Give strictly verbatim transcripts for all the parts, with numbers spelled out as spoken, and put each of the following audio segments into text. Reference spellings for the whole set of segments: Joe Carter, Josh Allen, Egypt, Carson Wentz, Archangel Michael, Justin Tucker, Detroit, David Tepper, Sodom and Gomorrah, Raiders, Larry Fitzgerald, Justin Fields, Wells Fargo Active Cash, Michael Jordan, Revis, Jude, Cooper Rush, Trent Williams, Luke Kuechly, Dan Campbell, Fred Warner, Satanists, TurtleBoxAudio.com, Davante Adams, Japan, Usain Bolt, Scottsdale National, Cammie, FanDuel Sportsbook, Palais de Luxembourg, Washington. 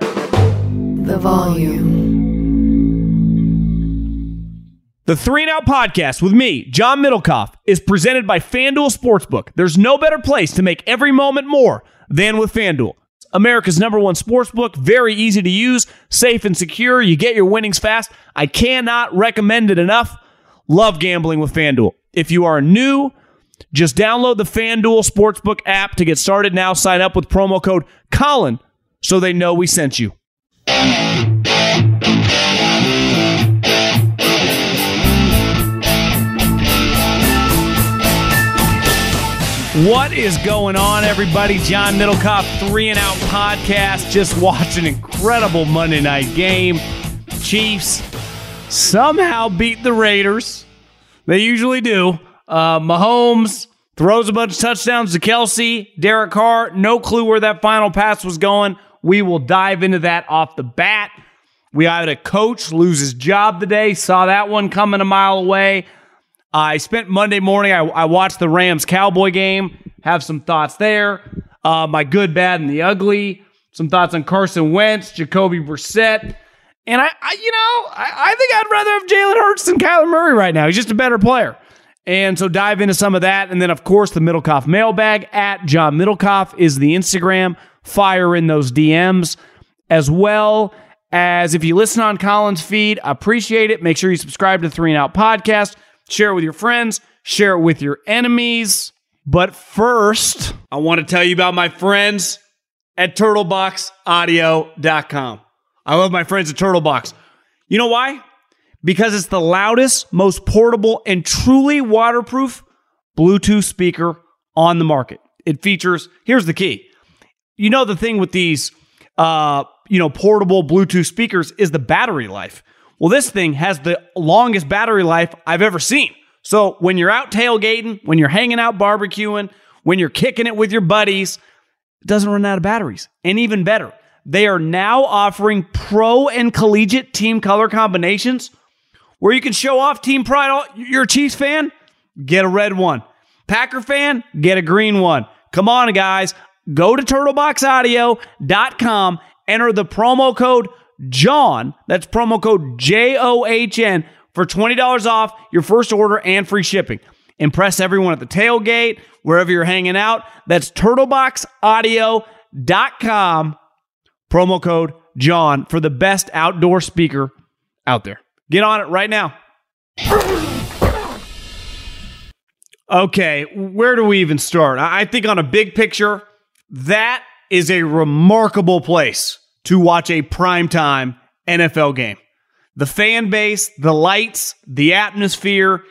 The volume. The Three and Out podcast with me, John Middlecoff, is presented by FanDuel Sportsbook. There's no better place to make every moment more than with FanDuel. America's number one sportsbook, very easy to use, safe and secure. You get your winnings fast. I cannot recommend it enough. Love gambling with FanDuel. If you are new, just download the FanDuel Sportsbook app to get started now. Sign up with promo code Colin so they know we sent you. What is going on, everybody? John Middlecoff, Three and Out podcast. Just watched an incredible Monday night game. Chiefs somehow beat the Raiders. They usually do. Uh, Mahomes throws a bunch of touchdowns to Kelce. Derek Carr, no clue where that final pass was going. We will dive into that off the bat. We had a coach lose his job today. Saw that one coming a mile away. I spent Monday morning, I, I watched the Rams-Cowboy game. Have some thoughts there. Uh, my good, bad, and the ugly. Some thoughts on Carson Wentz, Jacoby Brissett. And, I, I you know, I, I think I'd rather have Jalen Hurts than Kyler Murray right now. He's just a better player. And so dive into some of that. And then, of course, the Middlecoff mailbag. At John Middlecoff is the Instagram. Fire in those D Ms, as well as if you listen on Colin's feed, appreciate it. Make sure you subscribe to Three and Out podcast. Share it with your friends. Share it with your enemies. But first, I want to tell you about my friends at Turtle Box Audio dot com. I love my friends at TurtleBox. You know why? Because it's the loudest, most portable, and truly waterproof Bluetooth speaker on the market. It features, here's the key. You know, the thing with these, uh, you know, portable Bluetooth speakers is the battery life. Well, this thing has the longest battery life I've ever seen. So when you're out tailgating, when you're hanging out barbecuing, when you're kicking it with your buddies, it doesn't run out of batteries. And even better, they are now offering pro and collegiate team color combinations where you can show off team pride. You're a Chiefs fan? Get a red one. Packer fan? Get a green one. Come on, guys. Go to Turtle Box Audio dot com, enter the promo code JOHN, that's promo code J O H N, for twenty dollars off your first order and free shipping. Impress everyone at the tailgate, wherever you're hanging out. That's Turtle Box Audio dot com, promo code JOHN, for the best outdoor speaker out there. Get on it right now. Okay, where do we even start? I think on a big picture, that is a remarkable place to watch a primetime N F L game. The fan base, the lights, the atmosphere,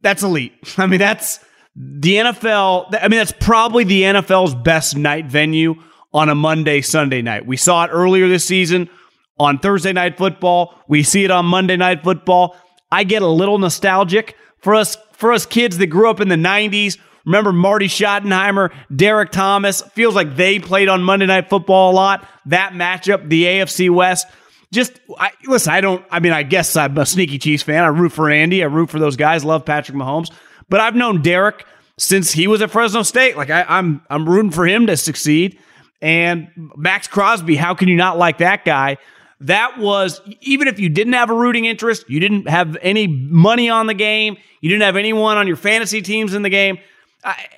that's elite. I mean, that's the N F L. I mean, that's probably the N F L's best night venue on a Monday, Sunday night. We saw it earlier this season on Thursday Night Football. We see it on Monday Night Football. I get a little nostalgic for us, for us kids that grew up in the nineties. Remember Marty Schottenheimer, Derek Thomas. Feels like they played on Monday Night Football a lot. That matchup, the A F C West. Just, I, listen, I don't, I mean, I guess I'm a sneaky Chiefs fan. I root for Andy. I root for those guys. Love Patrick Mahomes. But I've known Derek since he was at Fresno State. Like, I, I'm I'm rooting for him to succeed. And Max Crosby, how can you not like that guy? That was, even if you didn't have a rooting interest, you didn't have any money on the game, you didn't have anyone on your fantasy teams in the game,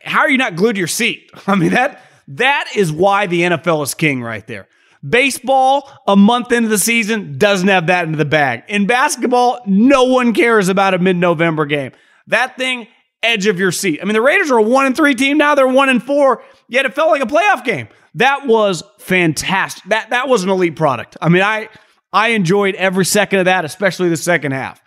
how are you not glued to your seat? I mean, that that is why the N F L is king right there. Baseball, a month into the season, doesn't have that in the bag. In basketball, no one cares about a mid-November game. That thing, edge of your seat. I mean, the Raiders are a one and three team now. They're one and four, yet it felt like a playoff game. That was fantastic. That that was an elite product. I mean, I I enjoyed every second of that, especially the second half.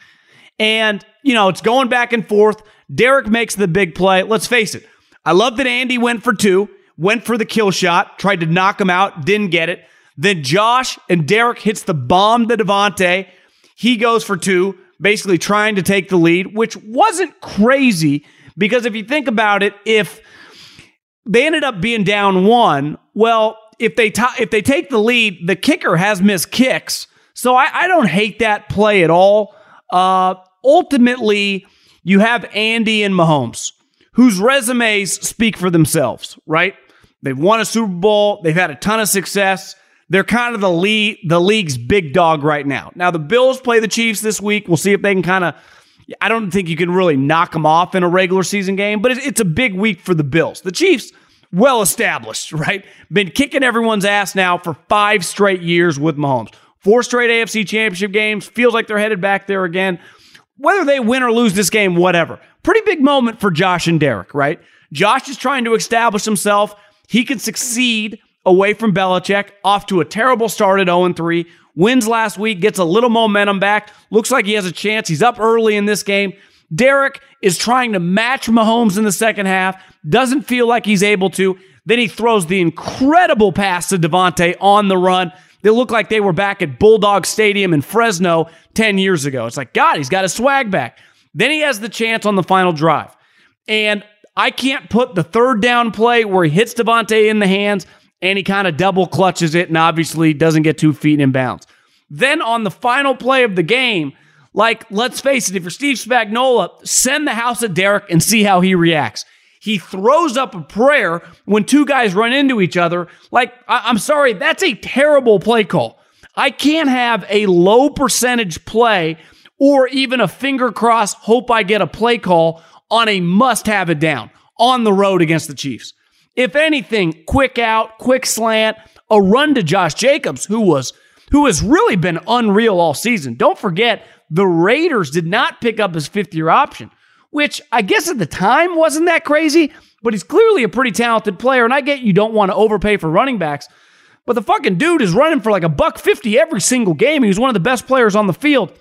And, you know, it's going back and forth. Derek makes the big play. Let's face it. I love that Andy went for two, went for the kill shot, tried to knock him out, didn't get it. Then Josh and Derek hits the bomb to Davante. He goes for two, basically trying to take the lead, which wasn't crazy because if you think about it, if they ended up being down one, well, if they t- if they take the lead, the kicker has missed kicks. So I, I don't hate that play at all. Uh, ultimately, you have Andy and Mahomes, whose resumes speak for themselves, right? They've won a Super Bowl. They've had a ton of success. They're kind of the league, the league's big dog right now. Now, the Bills play the Chiefs this week. We'll see if they can kind of, I don't think you can really knock them off in a regular season game, but it's a big week for the Bills. The Chiefs, well-established, right? Been kicking everyone's ass now for five straight years with Mahomes. Four straight A F C championship games. Feels like they're headed back there again. Whether they win or lose this game, whatever. Pretty big moment for Josh and Derek, right? Josh is trying to establish himself. He can succeed away from Belichick. Off to a terrible start at oh and three. Wins last week. Gets a little momentum back. Looks like he has a chance. He's up early in this game. Derek is trying to match Mahomes in the second half. Doesn't feel like he's able to. Then he throws the incredible pass to Davante on the run. They look like they were back at Bulldog Stadium in Fresno ten years ago. It's like, God, he's got his swag back. Then he has the chance on the final drive. And I can't put the third down play where he hits Davante in the hands and he kind of double clutches it and obviously doesn't get two feet in bounds. Then on the final play of the game, like, let's face it, if you're Steve Spagnuolo, send the house at Derek and see how he reacts. He throws up a prayer when two guys run into each other. Like, I- I'm sorry, that's a terrible play call. I can't have a low percentage play or even a finger cross, hope I get a play call on a must-have it down on the road against the Chiefs. If anything, quick out, quick slant, a run to Josh Jacobs, who was who has really been unreal all season. Don't forget, the Raiders did not pick up his fifth-year option, which I guess at the time wasn't that crazy, but he's clearly a pretty talented player, and I get you don't want to overpay for running backs, but the fucking dude is running for like a buck fifty every single game. He was one of the best players on the field,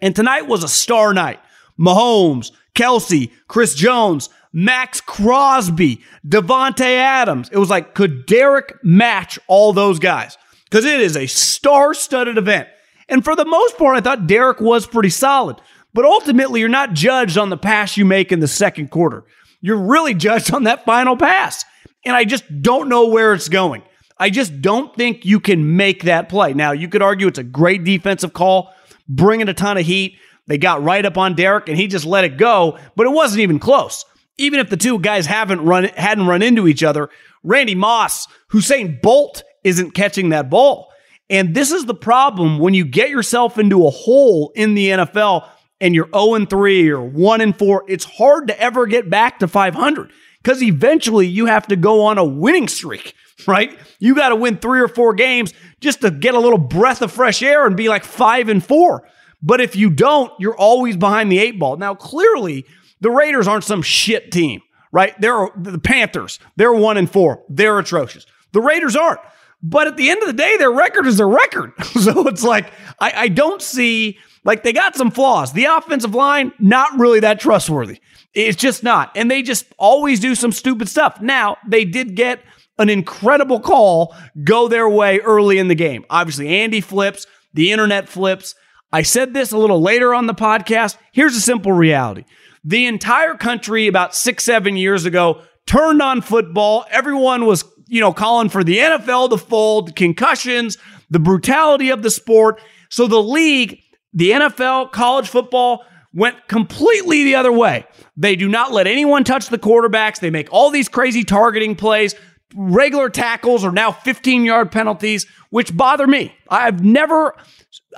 and tonight was a star night. Mahomes, Kelce, Chris Jones, Max Crosby, Davante Adams. It was like, could Derek match all those guys? Because it is a star-studded event, and for the most part, I thought Derek was pretty solid. But ultimately, you're not judged on the pass you make in the second quarter. You're really judged on that final pass. And I just don't know where it's going. I just don't think you can make that play. Now, you could argue it's a great defensive call, bringing a ton of heat. They got right up on Derek, and he just let it go. But it wasn't even close. Even if the two guys haven't run, hadn't run into each other, Randy Moss, Usain Bolt isn't catching that ball. And this is the problem when you get yourself into a hole in the N F L and you're oh and three or one and four, it's hard to ever get back to five hundred because eventually you have to go on a winning streak, right? You got to win three or four games just to get a little breath of fresh air and be like five and four. But if you don't, you're always behind the eight ball. Now, clearly, the Raiders aren't some shit team, right? They're the Panthers. They're one and four. They're atrocious. The Raiders aren't. But at the end of the day, their record is their record. So it's like, I, I don't see... Like, they got some flaws. The offensive line, not really that trustworthy. It's just not. And they just always do some stupid stuff. Now, they did get an incredible call go their way early in the game. Obviously, Andy flips. The internet flips. I said this a little later on the podcast. Here's a simple reality. The entire country about six, seven years ago turned on football. Everyone was, you know, calling for the N F L to fold, concussions, the brutality of the sport. So the league... The N F L, college football, went completely the other way. They do not let anyone touch the quarterbacks. They make all these crazy targeting plays. Regular tackles are now fifteen-yard penalties, which bother me. I've never,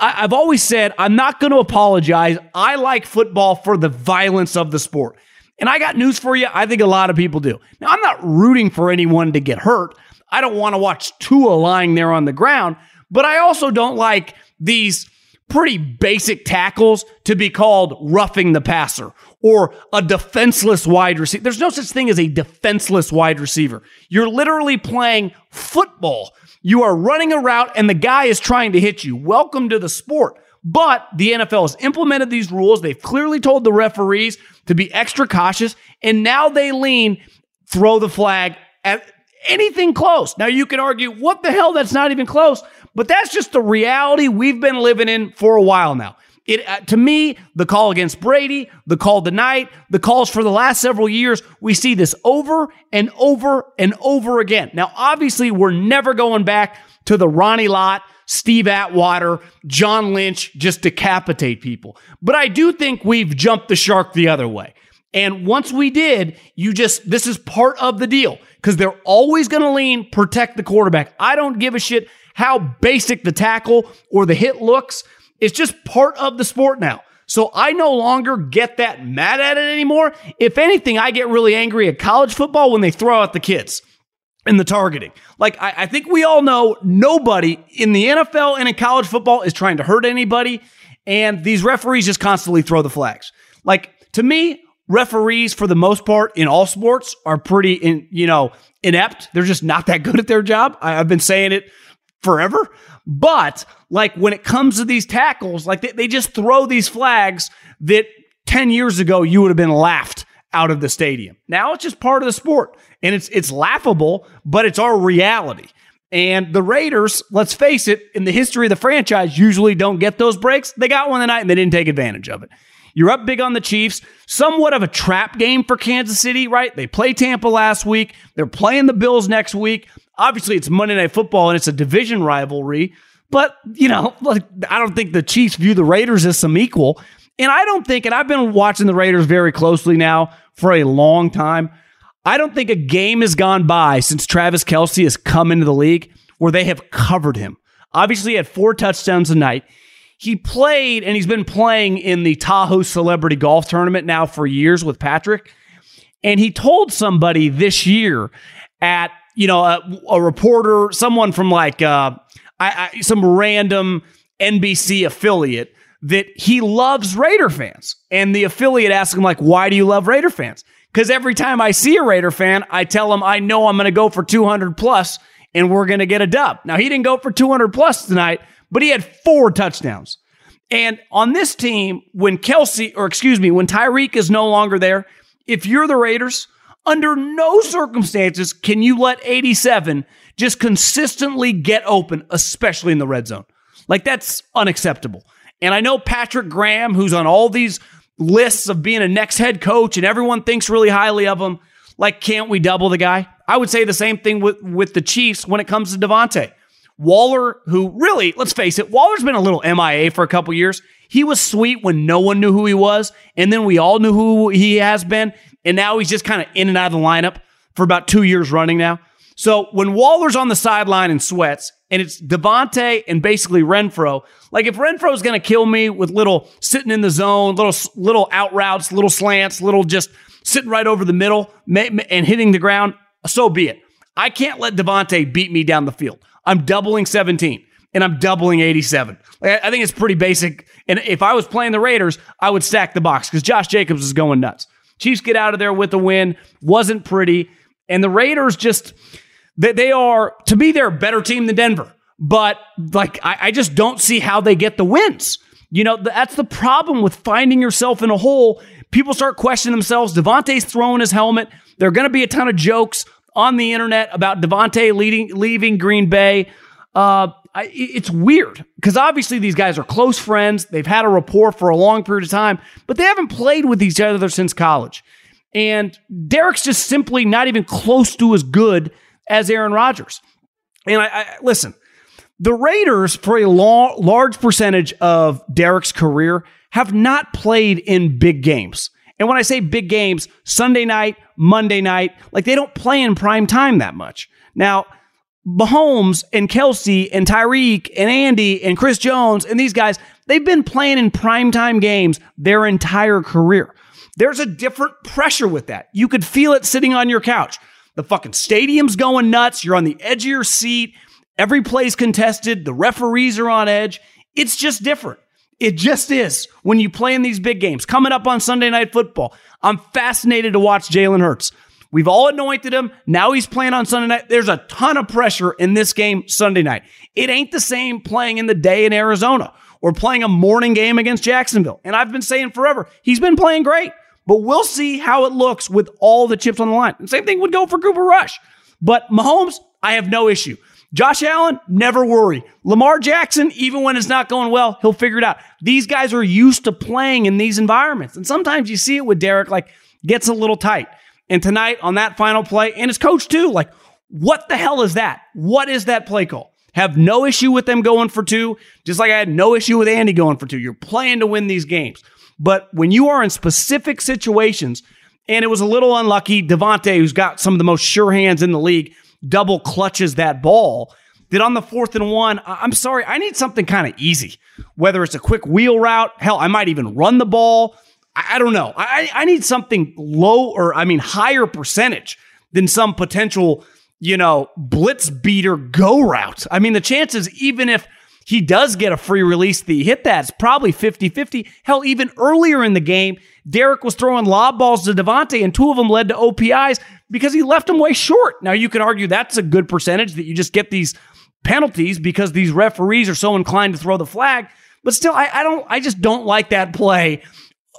I've always said, I'm not going to apologize. I like football for the violence of the sport. And I got news for you. I think a lot of people do. Now, I'm not rooting for anyone to get hurt. I don't want to watch Tua lying there on the ground, but I also don't like these pretty basic tackles to be called roughing the passer or a defenseless wide receiver. There's no such thing as a defenseless wide receiver. You're literally playing football. You are running a route and the guy is trying to hit you. Welcome to the sport. But the N F L has implemented these rules. They've clearly told the referees to be extra cautious. And now they lean, throw the flag at anything close. Now you can argue, what the hell? That's not even close. But that's just the reality we've been living in for a while now. It, uh, to me, the call against Brady, the call tonight, the calls for the last several years, we see this over and over and over again. Now, obviously, we're never going back to the Ronnie Lott, Steve Atwater, John Lynch, just decapitate people. But I do think we've jumped the shark the other way. And once we did, you just, this is part of the deal because they're always going to lean, protect the quarterback. I don't give a shit how basic the tackle or the hit looks. It's just part of the sport now. So I no longer get that mad at it anymore. If anything, I get really angry at college football when they throw out the kids and the targeting. Like, I, I think we all know nobody in the N F L and in college football is trying to hurt anybody. And these referees just constantly throw the flags. Like, to me, referees, for the most part, in all sports are pretty, in, you know, inept. They're just not that good at their job. I, I've been saying it forever. But like when it comes to these tackles, like they, they just throw these flags that ten years ago, you would have been laughed out of the stadium. Now it's just part of the sport and it's, it's laughable, but it's our reality. And the Raiders, let's face it, in the history of the franchise, usually don't get those breaks. They got one tonight and they didn't take advantage of it. You're up big on the Chiefs, somewhat of a trap game for Kansas City, right? They play Tampa last week. They're playing the Bills next week. Obviously, it's Monday Night Football and it's a division rivalry, but, you know, like, I don't think the Chiefs view the Raiders as some equal. And I don't think, and I've been watching the Raiders very closely now for a long time, I don't think a game has gone by since Travis Kelce has come into the league where they have covered him. Obviously, he had four touchdowns tonight. He played, and he's been playing in the Tahoe Celebrity Golf Tournament now for years with Patrick. And he told somebody this year at, you know, a, a reporter, someone from like uh, I, I, some random N B C affiliate, that he loves Raider fans. And the affiliate asked him, like, why do you love Raider fans? Because every time I see a Raider fan, I tell him I know I'm going to go for two hundred plus and we're going to get a dub. Now, he didn't go for two hundred plus tonight, but he had four touchdowns. And on this team, when Kelce, or excuse me, when Tyreek is no longer there, if you're the Raiders, under no circumstances can you let eighty-seven just consistently get open, especially in the red zone. Like, that's unacceptable. And I know Patrick Graham, who's on all these lists of being a next head coach and everyone thinks really highly of him, like, can't we double the guy? I would say the same thing with, with the Chiefs when it comes to Davante. Waller, who really, let's face it, Waller's been a little M I A for a couple years. He was sweet when no one knew who he was, and then we all knew who he has been, and now he's just kind of in and out of the lineup for about two years running now. So when Waller's on the sideline and sweats, and it's Davante and basically Renfro, like if Renfro's going to kill me with little sitting in the zone, little little out routes, little slants, little just sitting right over the middle and hitting the ground, so be it. I can't let Davante beat me down the field. I'm doubling seventeen and I'm doubling eighty-seven. Like, I think it's pretty basic. And if I was playing the Raiders, I would stack the box because Josh Jacobs is going nuts. Chiefs get out of there with a win. Wasn't pretty. And the Raiders just, they, they are, to me, they're a better team than Denver. But like, I, I just don't see how they get the wins. You know, that's the problem with finding yourself in a hole. People start questioning themselves. Davante's throwing his helmet. There are going to be a ton of jokes on the internet about Davante leading, leaving Green Bay. Uh, I, it's weird because obviously these guys are close friends. They've had a rapport for a long period of time, but they haven't played with each other since college. And Derek's just simply not even close to as good as Aaron Rodgers. And I, I listen, the Raiders for a long, large percentage of Derek's career have not played in big games. And when I say big games, Sunday night, Monday night, like they don't play in prime time that much. Now, Mahomes and Kelce and Tyreek and Andy and Chris Jones and these guys, they've been playing in prime time games their entire career. There's a different pressure with that. You could feel it sitting on your couch. The fucking stadium's going nuts. You're on the edge of your seat. Every play's contested. The referees are on edge. It's just different. It just is when you play in these big games. Coming up on Sunday Night Football, I'm fascinated to watch Jalen Hurts. We've all anointed him. Now he's playing on Sunday night. There's a ton of pressure in this game Sunday night. It ain't the same playing in the day in Arizona or playing a morning game against Jacksonville. And I've been saying forever, he's been playing great. But we'll see how it looks with all the chips on the line. And same thing would go for Cooper Rush. But Mahomes, I have no issue. Josh Allen, never worry. Lamar Jackson, even when it's not going well, he'll figure it out. These guys are used to playing in these environments. And sometimes you see it with Derek, like, gets a little tight. And tonight on that final play, and his coach too, like, what the hell is that? What is that play call? Have no issue with them going for two, just like I had no issue with Andy going for two. You're playing to win these games. But when you are in specific situations, and it was a little unlucky, Davante, who's got some of the most sure hands in the league, double clutches that ball, that on the fourth and one, I'm sorry, I need something kind of easy, whether it's a quick wheel route. Hell, I might even run the ball. I don't know. I, I need something low or, I mean, higher percentage than some potential, you know, blitz beater go route. I mean, the chances, even if he does get a free release, the hit that's probably fifty-fifty. Hell, even earlier in the game, Derek was throwing lob balls to Davante, and two of them led to O P Is because he left them way short. Now, you can argue that's a good percentage that you just get these penalties because these referees are so inclined to throw the flag. But still, I, I don't, I just don't like that play.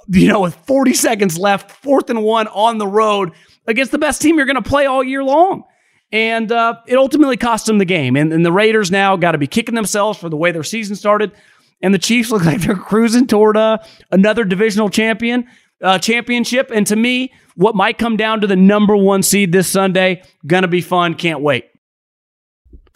You know, with forty seconds left, fourth and one on the road against the best team you're going to play all year long. And uh, it ultimately cost them the game. And, and the Raiders now got to be kicking themselves for the way their season started. And the Chiefs look like they're cruising toward uh, another divisional champion uh, championship. And to me, what might come down to the number one seed this Sunday, going to be fun. Can't wait.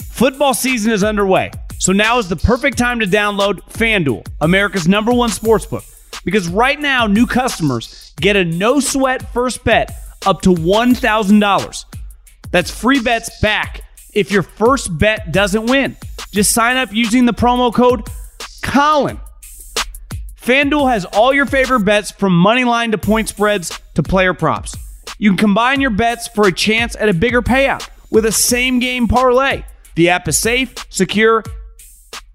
Football season is underway. So now is the perfect time to download FanDuel, America's number one sportsbook. Because right now, new customers get a no-sweat first bet up to one thousand dollars. That's free bets back if your first bet doesn't win. Just sign up using the promo code Colin. FanDuel has all your favorite bets from moneyline to point spreads to player props. You can combine your bets for a chance at a bigger payout with a same-game parlay. The app is safe, secure,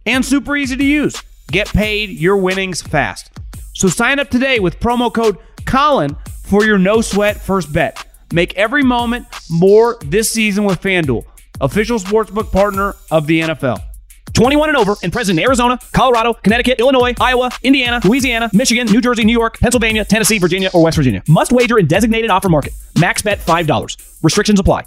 and super easy to use. Get paid your winnings fast. So sign up today with promo code Colin for your no-sweat first bet. Make every moment more this season with FanDuel, official sportsbook partner of the N F L. twenty-one and over and present in Arizona, Colorado, Connecticut, Illinois, Iowa, Indiana, Louisiana, Michigan, New Jersey, New York, Pennsylvania, Tennessee, Virginia, or West Virginia. Must wager in designated offer market. Max bet five dollars. Restrictions apply.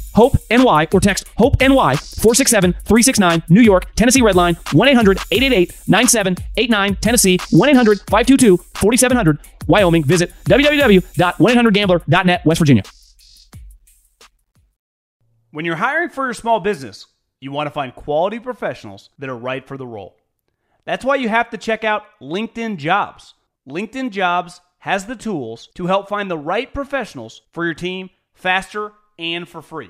HOPE-NY or text HOPE-NY four six seven, three six nine, New York, Tennessee Redline, one eight hundred, eight eight eight, nine seven eight nine, Tennessee, one eight hundred, five two two, four seven zero zero, Wyoming. Visit w w w dot one eight hundred gambler dot net, West Virginia. When you're hiring for your small business, you want to find quality professionals that are right for the role. That's why you have to check out LinkedIn Jobs. LinkedIn Jobs has the tools to help find the right professionals for your team faster and for free.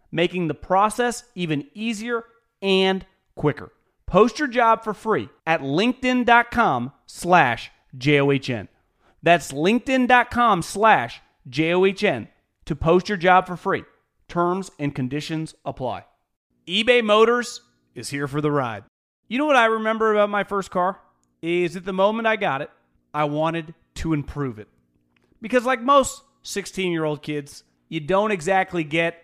making the process even easier and quicker. Post your job for free at linkedin dot com slash J O H N. That's linkedin dot com slash J O H N to post your job for free. Terms and conditions apply. eBay Motors is here for the ride. You know what I remember about my first car? Is that the moment I got it, I wanted to improve it. Because like most sixteen-year-old kids, you don't exactly get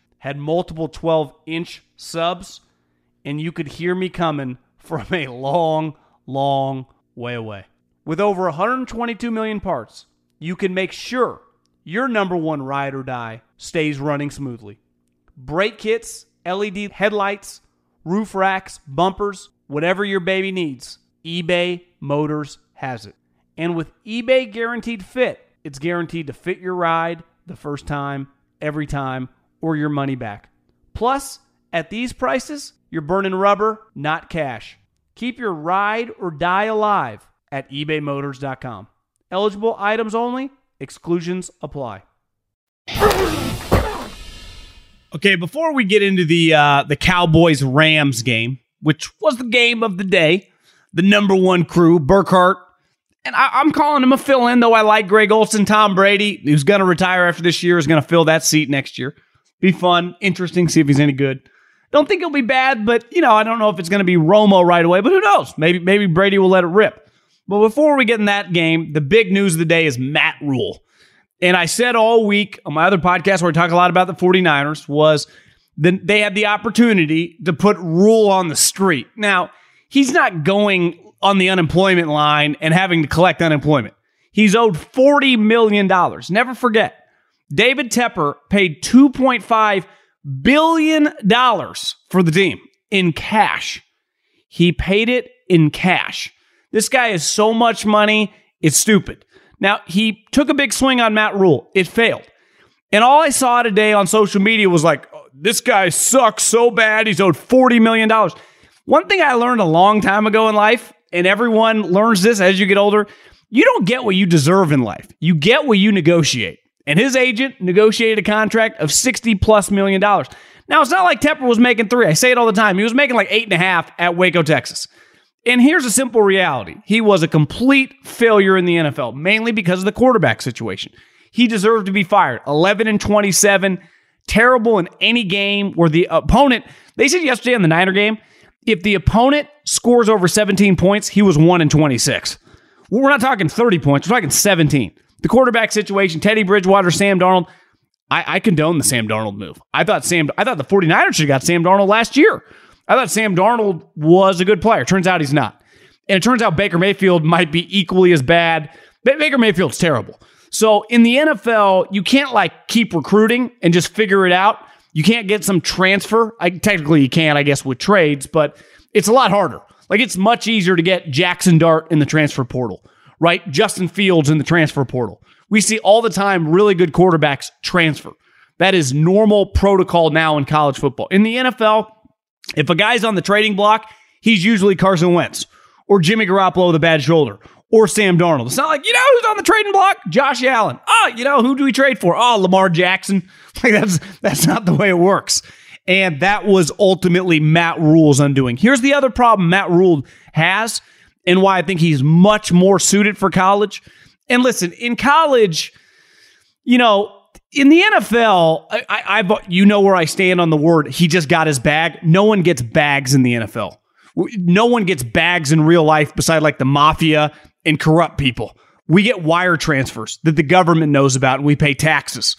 had multiple twelve-inch subs, and you could hear me coming from a long, long way away. With over one hundred twenty-two million parts, you can make sure your number one ride or die stays running smoothly. Brake kits, L E D headlights, roof racks, bumpers, whatever your baby needs, eBay Motors has it. And with eBay Guaranteed Fit, it's guaranteed to fit your ride the first time, every time, or your money back. Plus, at these prices, you're burning rubber, not cash. Keep your ride or die alive at ebay motors dot com. Eligible items only. Exclusions apply. Okay, before we get into the uh, the Cowboys-Rams game, which was the game of the day, the number one crew, Burkhart, and I, I'm calling him a fill-in, though I like Greg Olsen, Tom Brady, who's going to retire after this year, is going to fill that seat next year. Be fun, interesting, see if he's any good. Don't think he'll be bad, but, you know, I don't know if it's going to be Romo right away, but who knows? Maybe maybe Brady will let it rip. But before we get in that game, the big news of the day is Matt Rule. And I said all week on my other podcast where I talk a lot about the 49ers was that they had the opportunity to put Rule on the street. Now, he's not going on the unemployment line and having to collect unemployment. He's owed forty million dollars. Never forget, David Tepper paid two point five billion dollars for the team in cash. He paid it in cash. This guy has so much money, it's stupid. Now, he took a big swing on Matt Rule. It failed. And all I saw today on social media was like, oh, this guy sucks so bad. He's owed forty million dollars. One thing I learned a long time ago in life, and everyone learns this as you get older, you don't get what you deserve in life. You get what you negotiate. And his agent negotiated a contract of sixty plus million dollars. Now, it's not like Tepper was making three. I say it all the time. He was making like eight and a half at Waco, Texas. And here's a simple reality. He was a complete failure in the N F L, mainly because of the quarterback situation. He deserved to be fired. eleven and twenty-seven, terrible in any game where the opponent, they said yesterday in the Niner game, if the opponent scores over seventeen points, he was one and twenty-six. We're not talking thirty points, we're talking seventeen. The quarterback situation, Teddy Bridgewater, Sam Darnold, I, I condone the Sam Darnold move. I thought Sam, I thought the 49ers should have got Sam Darnold last year. I thought Sam Darnold was a good player. Turns out he's not. And it turns out Baker Mayfield might be equally as bad. Baker Mayfield's terrible. So in the N F L, you can't like keep recruiting and just figure it out. You can't get some transfer. I, technically, you can, I guess, with trades, but it's a lot harder. Like, it's much easier to get Jackson Dart in the transfer portal, right? Justin Fields in the transfer portal. We see all the time really good quarterbacks transfer. That is normal protocol now in college football. In the N F L, if a guy's on the trading block, he's usually Carson Wentz or Jimmy Garoppolo with a bad shoulder or Sam Darnold. It's not like, you know who's on the trading block? Josh Allen. Oh, you know, who do we trade for? Oh, Lamar Jackson. Like, that's that's not the way it works. And that was ultimately Matt Rule's undoing. Here's the other problem Matt Rule has and why I think he's much more suited for college. And listen, in college, you know, in the N F L, I, I, I, you know where I stand on the word, he just got his bag. No one gets bags in the N F L. No one gets bags in real life beside like the mafia and corrupt people. We get wire transfers that the government knows about and we pay taxes.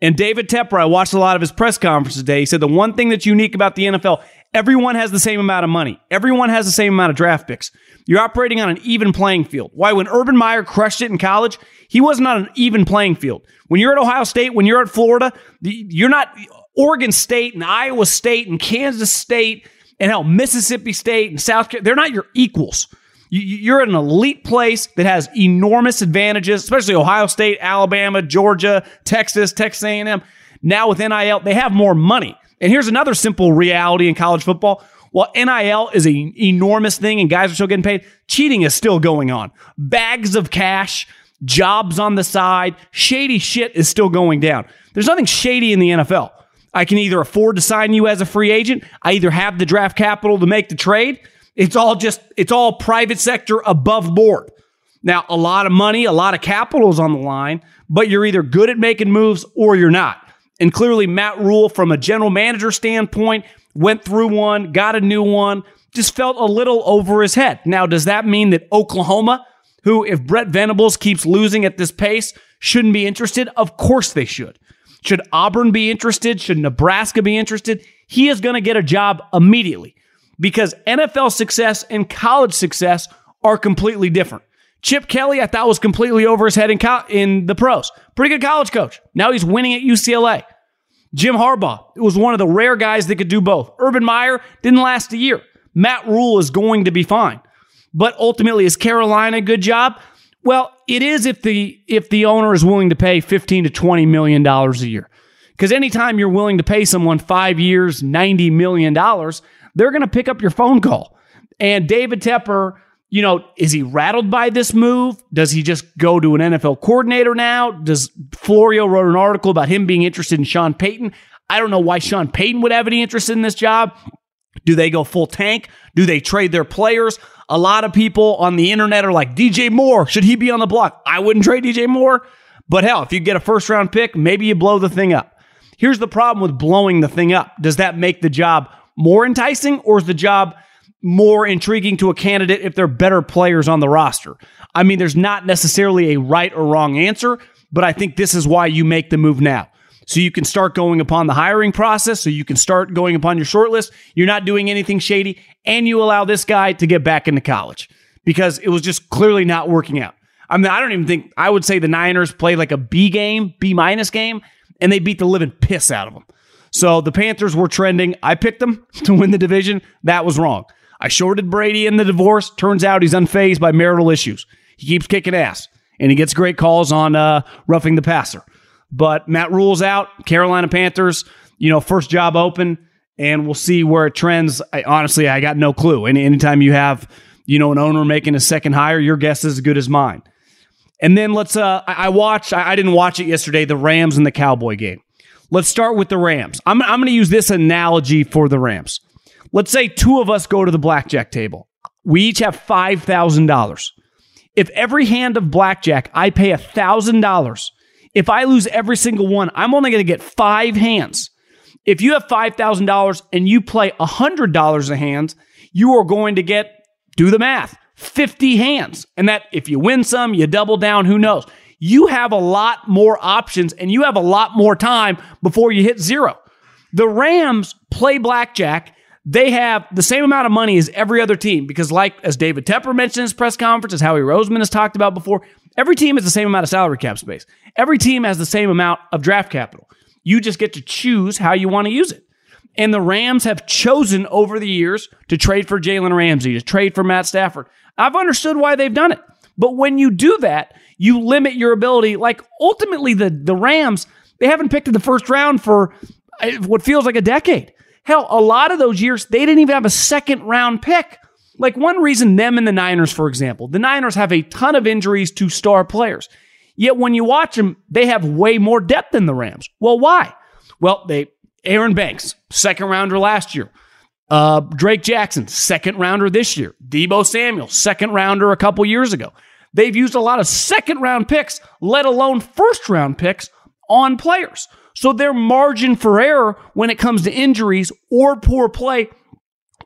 And David Tepper, I watched a lot of his press conference today. He said the one thing that's unique about the N F L, everyone has the same amount of money. Everyone has the same amount of draft picks. You're operating on an even playing field. Why, when Urban Meyer crushed it in college, he wasn't on an even playing field. When you're at Ohio State, when you're at Florida, you're not Oregon State and Iowa State and Kansas State and hell, Mississippi State and South Carolina. They're not your equals. You're in an elite place that has enormous advantages, especially Ohio State, Alabama, Georgia, Texas, Texas A and M. Now with N I L, they have more money. And here's another simple reality in college football. While N I L is an enormous thing and guys are still getting paid, cheating is still going on. Bags of cash, jobs on the side, shady shit is still going down. There's nothing shady in the N F L. I can either afford to sign you as a free agent. I either have the draft capital to make the trade. It's all just, it's all private sector above board. Now, a lot of money, a lot of capital is on the line, but you're either good at making moves or you're not. And clearly, Matt Rule, from a general manager standpoint, went through one, got a new one, just felt a little over his head. Now, does that mean that Oklahoma, who, if Brent Venables keeps losing at this pace, shouldn't be interested? Of course they should. Should Auburn be interested? Should Nebraska be interested? He is going to get a job immediately because N F L success and college success are completely different. Chip Kelly, I thought, was completely over his head in, co- in the pros. Pretty good college coach. Now he's winning at U C L A. Jim Harbaugh was one of the rare guys that could do both. Urban Meyer didn't last a year. Matt Rule is going to be fine. But ultimately, is Carolina a good job? Well, it is if the if the owner is willing to pay fifteen to twenty million dollars a year. Because anytime you're willing to pay someone five years, ninety million dollars, they're going to pick up your phone call. And David Tepper, you know, is he rattled by this move? Does he just go to an N F L coordinator now? Does Florio wrote an article about him being interested in Sean Payton? I don't know why Sean Payton would have any interest in this job. Do they go full tank? Do they trade their players? A lot of people on the internet are like, D J Moore, should he be on the block? I wouldn't trade D J Moore. But hell, if you get a first round pick, maybe you blow the thing up. Here's the problem with blowing the thing up. Does that make the job more enticing, or is the job more intriguing to a candidate if they're better players on the roster? I mean, there's not necessarily a right or wrong answer, but I think this is why you make the move now. So you can start going upon the hiring process, so you can start going upon your shortlist. You're not doing anything shady, and you allow this guy to get back into college because it was just clearly not working out. I mean, I don't even think, I would say the Niners played like a B game, B-minus game, and they beat the living piss out of them. So the Panthers were trending. I picked them to win the division. That was wrong. I shorted Brady in the divorce. Turns out he's unfazed by marital issues. He keeps kicking ass, and he gets great calls on uh, roughing the passer. But Matt Rule's out. Carolina Panthers, you know, first job open, and we'll see where it trends. I, honestly, I got no clue. And anytime you have, you know, an owner making a second hire, your guess is as good as mine. And then let's, uh, I, I watched, I, I didn't watch it yesterday, the Rams and the Cowboy game. Let's start with the Rams. I'm, I'm going to use this analogy for the Rams. Let's say two of us go to the blackjack table. We each have five thousand dollars. If every hand of blackjack, I pay one thousand dollars, if I lose every single one, I'm only going to get five hands. If you have five thousand dollars and you play one hundred dollars a hand, you are going to get, do the math, fifty hands. And that if you win some, you double down, who knows? You have a lot more options and you have a lot more time before you hit zero. The Rams play blackjack. They have the same amount of money as every other team because, like, as David Tepper mentioned in his press conference, as Howie Roseman has talked about before, every team has the same amount of salary cap space. Every team has the same amount of draft capital. You just get to choose how you want to use it. And the Rams have chosen over the years to trade for Jalen Ramsey, to trade for Matt Stafford. I've understood why they've done it. But when you do that, you limit your ability. Like, ultimately, the, the Rams, they haven't picked in the first round for what feels like a decade. Hell, a lot of those years, they didn't even have a second round pick. Like, one reason them and the Niners, for example, the Niners have a ton of injuries to star players. Yet when you watch them, they have way more depth than the Rams. Well, why? Well, they Aaron Banks, second rounder last year. Uh, Drake Jackson, second rounder this year. Deebo Samuel, second rounder a couple years ago. They've used a lot of second round picks, let alone first round picks on players. So their margin for error when it comes to injuries or poor play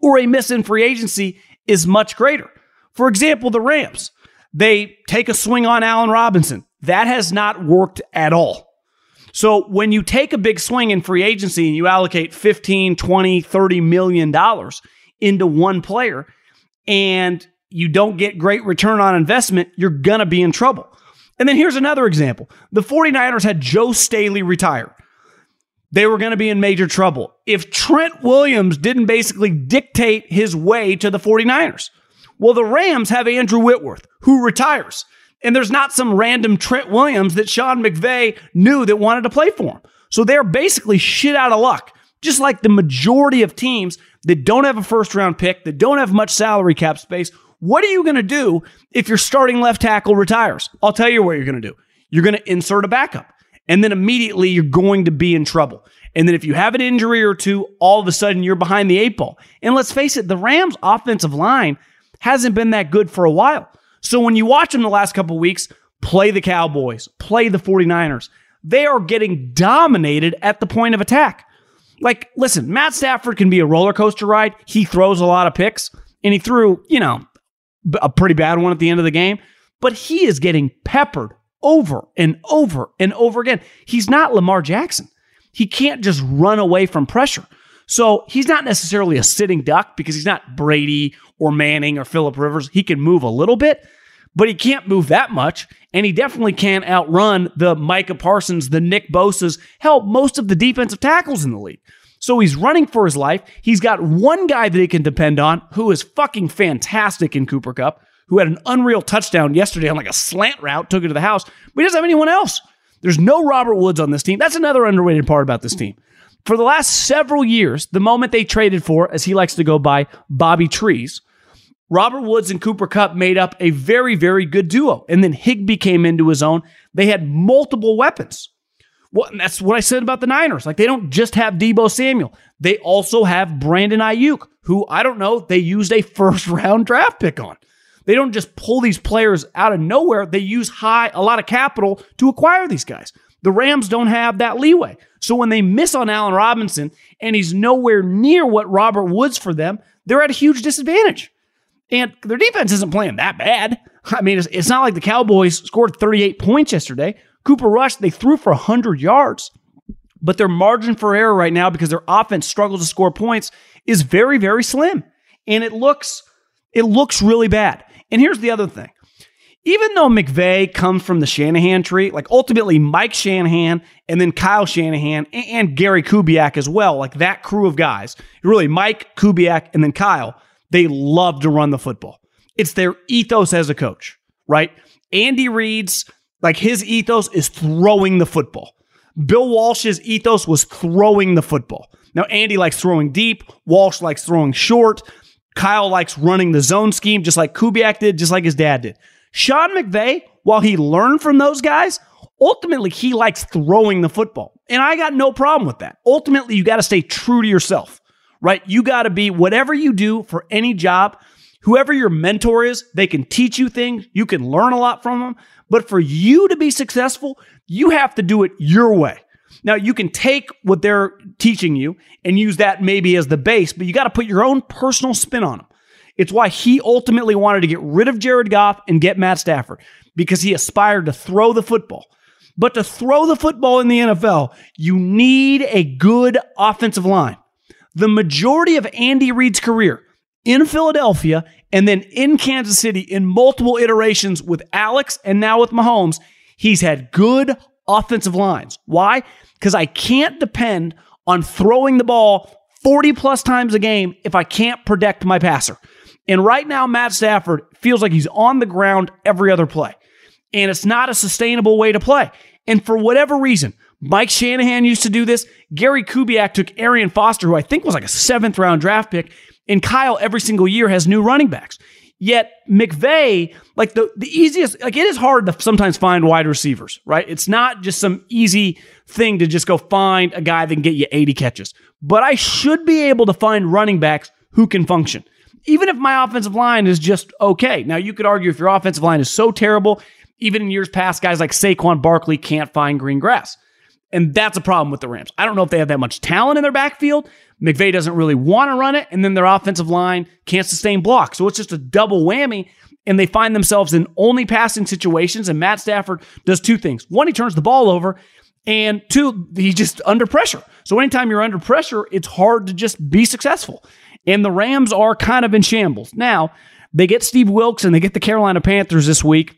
or a miss in free agency is much greater. For example, the Rams, they take a swing on Allen Robinson. That has not worked at all. So when you take a big swing in free agency and you allocate fifteen, twenty, thirty million dollars into one player and you don't get great return on investment, you're going to be in trouble. And then here's another example. The 49ers had Joe Staley retire. They were going to be in major trouble if Trent Williams didn't basically dictate his way to the 49ers. Well, the Rams have Andrew Whitworth, who retires. And there's not some random Trent Williams that Sean McVay knew that wanted to play for him. So they're basically shit out of luck, just like the majority of teams that don't have a first-round pick, that don't have much salary cap space. What are you going to do if your starting left tackle retires? I'll tell you what you're going to do. You're going to insert a backup. and then immediately you're going to be in trouble. And then if you have an injury or two, all of a sudden you're behind the eight ball. And let's face it, the Rams' offensive line hasn't been that good for a while. So when you watch them the last couple of weeks, play the Cowboys, play the 49ers, they are getting dominated at the point of attack. Like, listen, Matt Stafford can be a roller coaster ride. He throws a lot of picks, and he threw, you know, a pretty bad one at the end of the game. But he is getting peppered over and over and over again. He's not Lamar Jackson. He can't just run away from pressure. So he's not necessarily a sitting duck because he's not Brady or Manning or Phillip Rivers. He can move a little bit, but he can't move that much. And he definitely can't outrun the Micah Parsons, the Nick Bosa's, hell, most of the defensive tackles in the league. So he's running for his life. He's got one guy that he can depend on who is fucking fantastic in Cooper Kupp, who had an unreal touchdown yesterday on like a slant route, took it to the house, but he doesn't have anyone else. There's no Robert Woods on this team. That's another underrated part about this team. For the last several years, the moment they traded for, as he likes to go by, Bobby Trees, Robert Woods and Cooper Kupp made up a very, very good duo. And then Higbee came into his own. They had multiple weapons. Well, and that's what I said about the Niners. Like, they don't just have Deebo Samuel. They also have Brandon Ayuk, who, I don't know, they used a first-round draft pick on. They don't just pull these players out of nowhere. They use high, a lot of capital to acquire these guys. The Rams don't have that leeway. So when they miss on Allen Robinson and he's nowhere near what Robert Woods for them, they're at a huge disadvantage. And their defense isn't playing that bad. I mean, it's, it's not like the Cowboys scored thirty-eight points yesterday. Cooper Rush, they threw for one hundred yards. But their margin for error right now, because their offense struggles to score points, is very, very slim. And it looks, it looks really bad. And here's the other thing. Even though McVay comes from the Shanahan tree, like ultimately Mike Shanahan and then Kyle Shanahan and Gary Kubiak as well, like that crew of guys, really Mike, Kubiak, and then Kyle, they love to run the football. It's their ethos as a coach, right? Andy Reid's, like his ethos is throwing the football. Bill Walsh's ethos was throwing the football. Now, Andy likes throwing deep. Walsh likes throwing short. Kyle likes running the zone scheme, just like Kubiak did, just like his dad did. Sean McVay, while he learned from those guys, ultimately he likes throwing the football. And I got no problem with that. Ultimately, you got to stay true to yourself, right? You got to be, whatever you do for any job, whoever your mentor is, they can teach you things. You can learn a lot from them. But for you to be successful, you have to do it your way. Now, you can take what they're teaching you and use that maybe as the base, but you got to put your own personal spin on them. It's why he ultimately wanted to get rid of Jared Goff and get Matt Stafford, because he aspired to throw the football. But to throw the football in the N F L, you need a good offensive line. The majority of Andy Reid's career in Philadelphia and then in Kansas City in multiple iterations with Alex and now with Mahomes, he's had good offensive lines. Why? Because I can't depend on throwing the ball forty plus times a game if I can't protect my passer. And right now, Matt Stafford feels like he's on the ground every other play. And it's not a sustainable way to play. And for whatever reason, Mike Shanahan used to do this. Gary Kubiak took Arian Foster, who I think was like a seventh round draft pick. And Kyle every single year has new running backs. Yet McVay, like the, the easiest, like it is hard to sometimes find wide receivers, right? It's not just some easy thing to just go find a guy that can get you eighty catches. But I should be able to find running backs who can function, even if my offensive line is just okay. Now, you could argue if your offensive line is so terrible, even in years past, guys like Saquon Barkley can't find green grass. And that's a problem with the Rams. I don't know if they have that much talent in their backfield. McVay doesn't really want to run it, and then their offensive line can't sustain blocks. So it's just a double whammy, and they find themselves in only passing situations, and Matt Stafford does two things. One, he turns the ball over, and two, he's just under pressure. So anytime you're under pressure, it's hard to just be successful. And the Rams are kind of in shambles. Now, they get Steve Wilks, and they get the Carolina Panthers this week.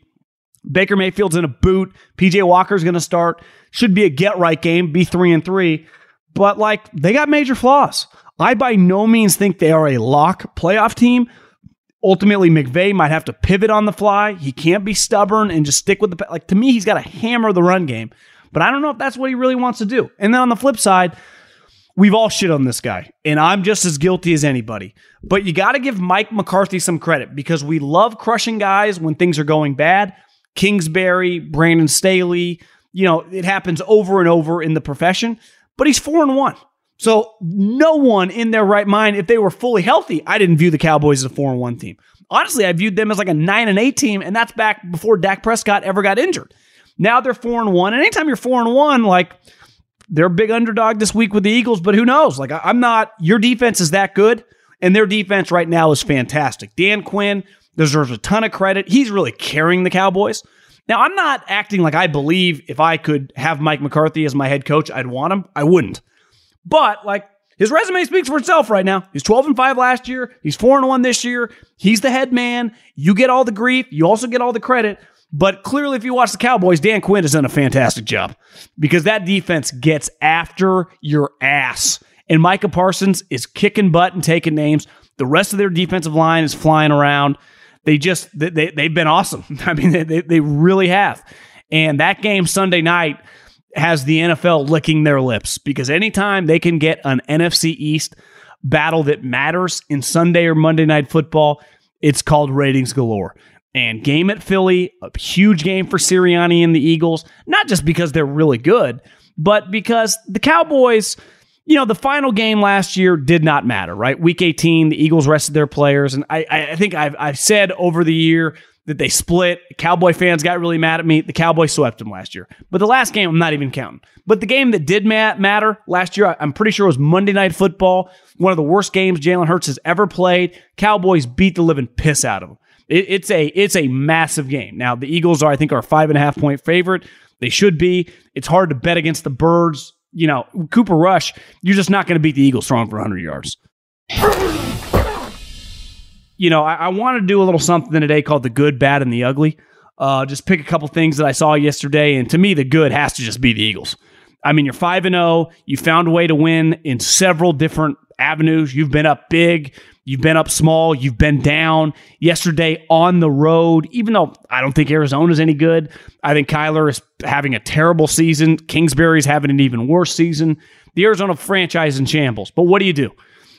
Baker Mayfield's in a boot. P J Walker's going to start. Should be a get-right game, be three and three. But, like, they got major flaws. I by no means think they are a lock playoff team. Ultimately, McVay might have to pivot on the fly. He can't be stubborn and just stick with the... Like, to me, he's got to hammer the run game. But I don't know if that's what he really wants to do. And then on the flip side, we've all shit on this guy. And I'm just as guilty as anybody. But you got to give Mike McCarthy some credit, because we love crushing guys when things are going bad. Kingsbury, Brandon Staley, you know, it happens over and over in the profession, but he's four and one. So no one in their right mind, if they were fully healthy, I didn't view the Cowboys as a four and one team. Honestly, I viewed them as like a nine and eight team, and that's back before Dak Prescott ever got injured. Now they're four and one, and anytime you're four and one, like they're a big underdog this week with the Eagles, but who knows? Like I'm not. Your defense is that good, and their defense right now is fantastic. Dan Quinn deserves a ton of credit. He's really carrying the Cowboys. Now, I'm not acting like I believe if I could have Mike McCarthy as my head coach, I'd want him. I wouldn't. But like his resume speaks for itself right now. He's twelve and five last year. He's four and one this year. He's the head man. You get all the grief. You also get all the credit. But clearly, if you watch the Cowboys, Dan Quinn has done a fantastic job because that defense gets after your ass. And Micah Parsons is kicking butt and taking names. The rest of their defensive line is flying around. They just, they, they, they've been awesome. I mean, they, they really have. And that game Sunday night has the N F L licking their lips because anytime they can get an N F C East battle that matters in Sunday or Monday Night Football, it's called ratings galore. And game at Philly, a huge game for Sirianni and the Eagles, not just because they're really good, but because the Cowboys, you know, the final game last year did not matter, right? Week eighteen, the Eagles rested their players. And I, I think I've, I've said over the year that they split. Cowboy fans got really mad at me. The Cowboys swept them last year. But the last game, I'm not even counting. But the game that did ma- matter last year, I'm pretty sure it was Monday Night Football, one of the worst games Jalen Hurts has ever played. Cowboys beat the living piss out of them. It, it's a it's a massive game. Now, the Eagles, are I think, are a five and a half point favorite. They should be. It's hard to bet against the Birds. You know, Cooper Rush, you're just not going to beat the Eagles throwing for one hundred yards. You know, I, I want to do a little something today called the good, bad, and the ugly. Uh, just pick a couple things that I saw yesterday, and to me, the good has to just be the Eagles. I mean, you're five and oh. You found a way to win in several different avenues. You've been up big. You've been up small. You've been down. Yesterday on the road, even though I don't think Arizona's any good, I think Kyler is having a terrible season. Kingsbury's having an even worse season. The Arizona franchise in shambles. But what do you do?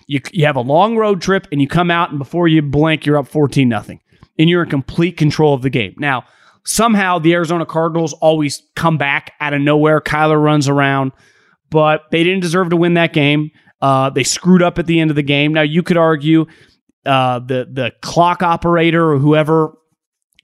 You, you have a long road trip, and you come out, and before you blink, you're up fourteen nothing, and you're in complete control of the game. Now, somehow the Arizona Cardinals always come back out of nowhere. Kyler runs around, but they didn't deserve to win that game. Uh, they screwed up at the end of the game. Now, you could argue uh, the, the clock operator or whoever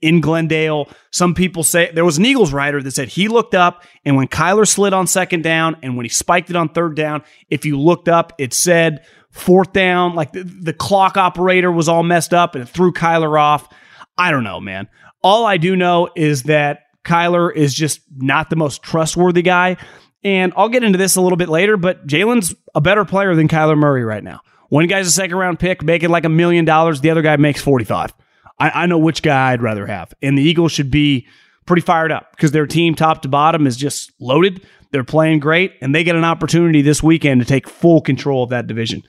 in Glendale, some people say there was an Eagles writer that said he looked up, and when Kyler slid on second down and when he spiked it on third down, if you looked up, it said fourth down. Like the, the clock operator was all messed up and it threw Kyler off. I don't know, man. All I do know is that Kyler is just not the most trustworthy guy. And I'll get into this a little bit later, but Jalen's a better player than Kyler Murray right now. One guy's a second-round pick, making like a million dollars. The other guy makes forty-five. I, I know which guy I'd rather have. And the Eagles should be pretty fired up because their team top to bottom is just loaded. They're playing great, and they get an opportunity this weekend to take full control of that division.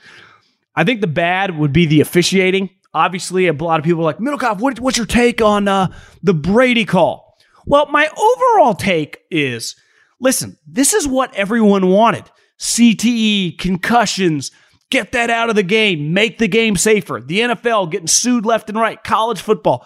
I think the bad would be the officiating. Obviously, a lot of people are like, Middlecoff, what, what's your take on uh, the Brady call? Well, my overall take is... Listen, this is what everyone wanted. C T E, concussions, get that out of the game, make the game safer. The N F L getting sued left and right, college football,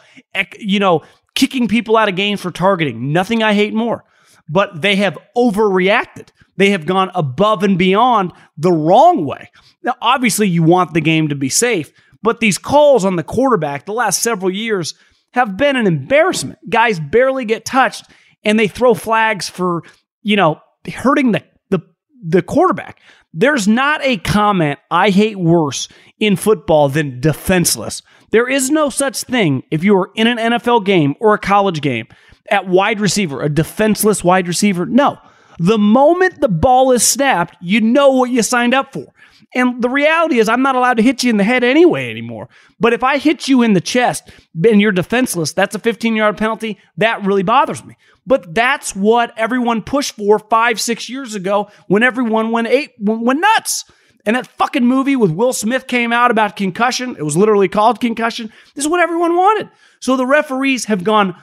you know, kicking people out of games for targeting. Nothing I hate more. But they have overreacted. They have gone above and beyond the wrong way. Now, obviously, you want the game to be safe, but these calls on the quarterback the last several years have been an embarrassment. Guys barely get touched, and they throw flags for... you know, hurting the, the the quarterback. There's not a comment I hate worse in football than defenseless. There is no such thing if you are in an N F L game or a college game at wide receiver, a defenseless wide receiver. No. The moment the ball is snapped, you know what you signed up for. And the reality is I'm not allowed to hit you in the head anyway anymore. But if I hit you in the chest and you're defenseless, that's a fifteen-yard penalty. That really bothers me. But that's what everyone pushed for five, six years ago when everyone went eight went nuts. And that fucking movie with Will Smith came out about concussion. It was literally called Concussion. This is what everyone wanted. So the referees have gone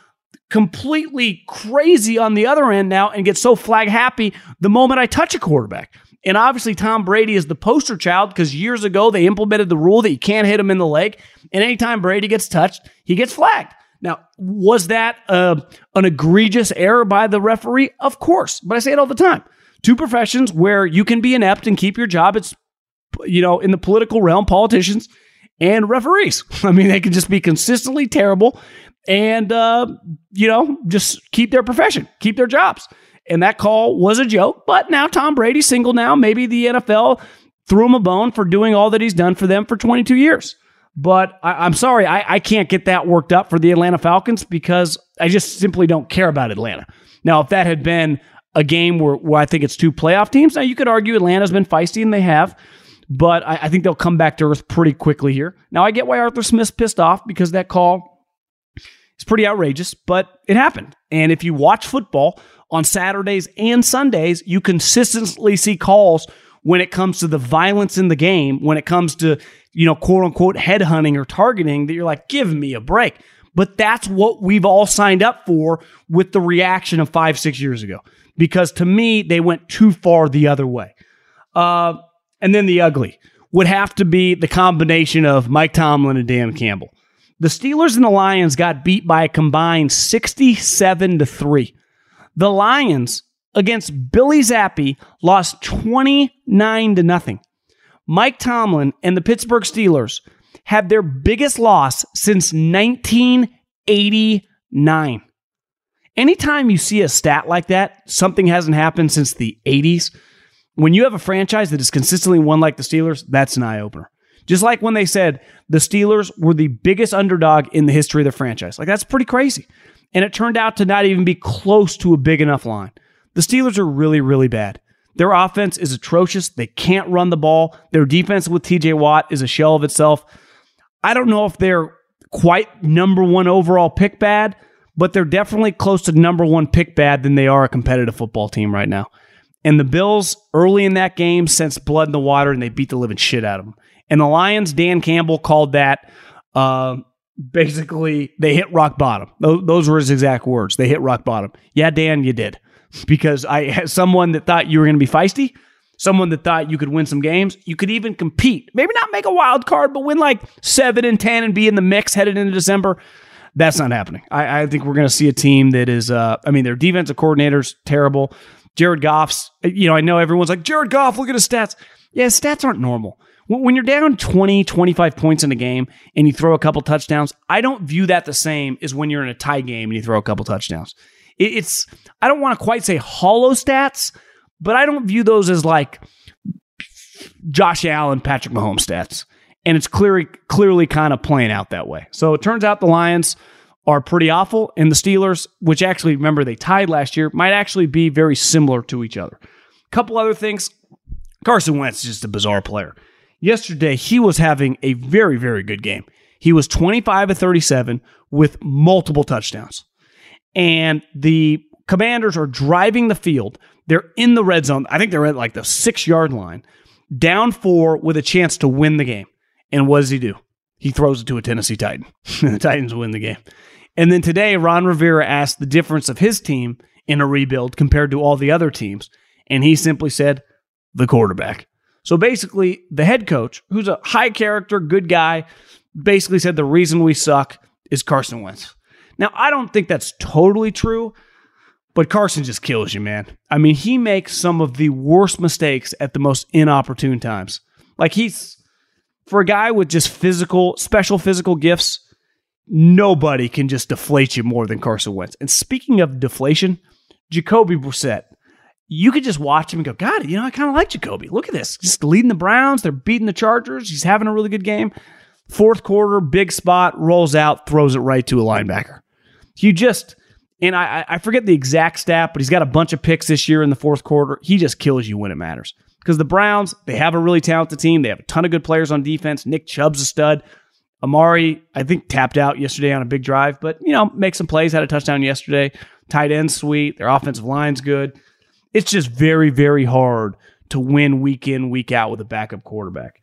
completely crazy on the other end now and get so flag happy the moment I touch a quarterback. And obviously, Tom Brady is the poster child because years ago, they implemented the rule that you can't hit him in the leg. And anytime Brady gets touched, he gets flagged. Now, was that uh, an egregious error by the referee? Of course, but I say it all the time. Two professions where you can be inept and keep your job. It's, you know, in the political realm, politicians and referees. I mean, they can just be consistently terrible and, uh, you know, just keep their profession, keep their jobs. And that call was a joke. But now Tom Brady's single now. Maybe the N F L threw him a bone for doing all that he's done for them for twenty-two years. But I, I'm sorry, I, I can't get that worked up for the Atlanta Falcons because I just simply don't care about Atlanta. Now, if that had been a game where, where I think it's two playoff teams, now you could argue Atlanta's been feisty, and they have. But I, I think they'll come back to earth pretty quickly here. Now, I get why Arthur Smith's pissed off because that call is pretty outrageous, but it happened. And if you watch football on Saturdays and Sundays, you consistently see calls when it comes to the violence in the game, when it comes to, you know, quote unquote headhunting or targeting that you're like, give me a break. But that's what we've all signed up for with the reaction of five, six years ago. Because to me, they went too far the other way. Uh, And then the ugly would have to be the combination of Mike Tomlin and Dan Campbell. The Steelers and the Lions got beat by a combined sixty-seven to three. The Lions against Billy Zappi lost twenty-nine to nothing. Mike Tomlin and the Pittsburgh Steelers had their biggest loss since nineteen eighty-nine. Anytime you see a stat like that, something hasn't happened since the eighties. When you have a franchise that is consistently won like the Steelers, that's an eye-opener. Just like when they said the Steelers were the biggest underdog in the history of the franchise. Like, that's pretty crazy. And it turned out to not even be close to a big enough line. The Steelers are really, really bad. Their offense is atrocious. They can't run the ball. Their defense with T J Watt is a shell of itself. I don't know if they're quite number one overall pick bad, but they're definitely close to number one pick bad than they are a competitive football team right now. And the Bills, early in that game, sensed blood in the water, and they beat the living shit out of them. And the Lions, Dan Campbell called that, uh, basically, they hit rock bottom. Those, those were his exact words. They hit rock bottom. Yeah, Dan, you did. Because I had someone that thought you were going to be feisty, someone that thought you could win some games, you could even compete. Maybe not make a wild card, but win like seven and ten and be in the mix headed into December. That's not happening. I, I think we're going to see a team that is, uh, I mean, their defensive coordinator's terrible. Jared Goff's, you know, I know everyone's like, Jared Goff, look at his stats. Yeah, his stats aren't normal. When you're down twenty, twenty-five points in a game and you throw a couple touchdowns, I don't view that the same as when you're in a tie game and you throw a couple touchdowns. It's, I don't want to quite say hollow stats, but I don't view those as like Josh Allen, Patrick Mahomes stats. And it's clearly, clearly kind of playing out that way. So it turns out the Lions are pretty awful, and the Steelers, which actually, remember, they tied last year, might actually be very similar to each other. A couple other things. Carson Wentz is just a bizarre player. Yesterday, he was having a very, very good game. He was twenty-five of thirty-seven with multiple touchdowns. And the Commanders are driving the field. They're in the red zone. I think they're at like the six-yard line. Down four with a chance to win the game. And what does he do? He throws it to a Tennessee Titan. The Titans win the game. And then today, Ron Rivera asked the difference of his team in a rebuild compared to all the other teams. And he simply said, the quarterback. So basically, the head coach, who's a high character, good guy, basically said the reason we suck is Carson Wentz. Now, I don't think that's totally true, but Carson just kills you, man. I mean, he makes some of the worst mistakes at the most inopportune times. Like, he's... For a guy with just physical, special physical gifts, nobody can just deflate you more than Carson Wentz. And speaking of deflation, Jacoby Brissett, you could just watch him and go, God, you know, I kind of like Jacoby. Look at this. Just leading the Browns. They're beating the Chargers. He's having a really good game. Fourth quarter, big spot, rolls out, throws it right to a linebacker. You just, and I, I forget the exact stat, but he's got a bunch of picks this year in the fourth quarter. He just kills you when it matters. Because the Browns, they have a really talented team. They have a ton of good players on defense. Nick Chubb's a stud. Amari, I think, tapped out yesterday on a big drive, but, you know, make some plays. Had a touchdown yesterday. Tight end sweet. Their offensive line's good. It's just very, very hard to win week in, week out with a backup quarterback.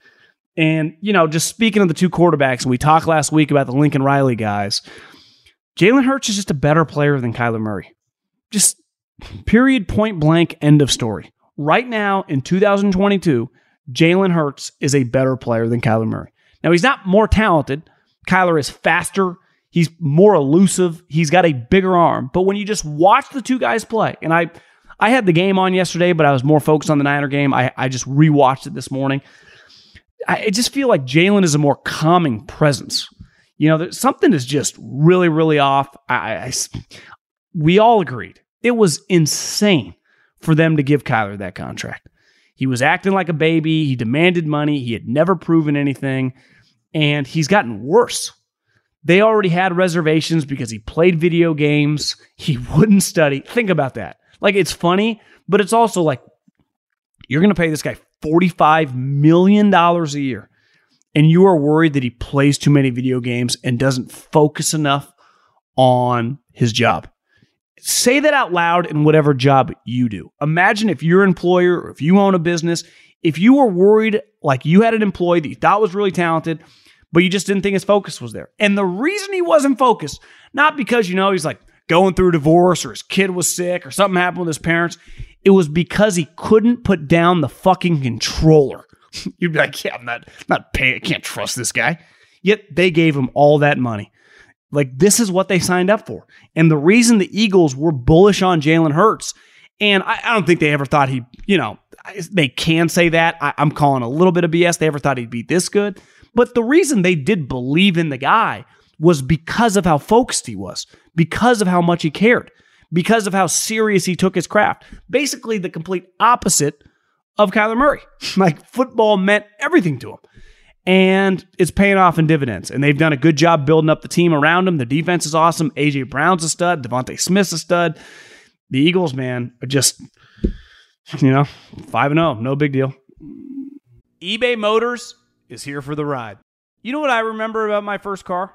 And, you know, just speaking of the two quarterbacks, and we talked last week about the Lincoln Riley guys, Jalen Hurts is just a better player than Kyler Murray. Just period, point blank, end of story. Right now, in two thousand twenty-two, Jalen Hurts is a better player than Kyler Murray. Now, he's not more talented. Kyler is faster. He's more elusive. He's got a bigger arm. But when you just watch the two guys play, and I I had the game on yesterday, but I was more focused on the Niner game. I, I just rewatched it this morning. I, I just feel like Jalen is a more calming presence. You know, there, something is just really, really off. I, I, we all agreed. It was insane for them to give Kyler that contract. He was acting like a baby. He demanded money. He had never proven anything. And he's gotten worse. They already had reservations because he played video games. He wouldn't study. Think about that. Like, it's funny, but it's also like, you're going to pay this guy forty-five million dollars a year, and you are worried that he plays too many video games and doesn't focus enough on his job. Say that out loud in whatever job you do. Imagine if your employer, or if you own a business, if you were worried like you had an employee that you thought was really talented, but you just didn't think his focus was there. And the reason he wasn't focused, not because, you know, he's like going through a divorce or his kid was sick or something happened with his parents. It was because he couldn't put down the fucking controller. You'd be like, yeah, I'm not, not paying. I can't trust this guy. Yet they gave him all that money. Like, this is what they signed up for. And the reason the Eagles were bullish on Jalen Hurts, and I, I don't think they ever thought he, you know, they can say that. I, I'm calling a little bit of B S. They ever thought he'd be this good. But the reason they did believe in the guy was because of how focused he was, because of how much he cared, because of how serious he took his craft. Basically, the complete opposite of Kyler Murray. Like, football meant everything to him. And it's paying off in dividends. And they've done a good job building up the team around him. The defense is awesome. A J Brown's a stud. Devontae Smith's a stud. The Eagles, man, are just, you know, five and oh. No big deal. eBay Motors is here for the ride. You know what I remember about my first car?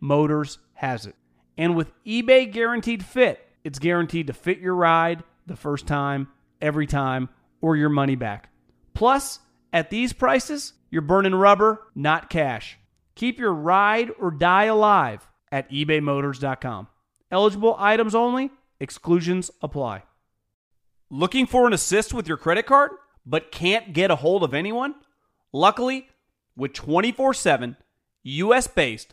Motors has it. And with eBay Guaranteed Fit, it's guaranteed to fit your ride the first time, every time, or your money back. Plus, at these prices, you're burning rubber, not cash. Keep your ride or die alive at ebay motors dot com. Eligible items only. Exclusions apply. Looking for an assist with your credit card, but can't get a hold of anyone? Luckily, with twenty-four seven, U S based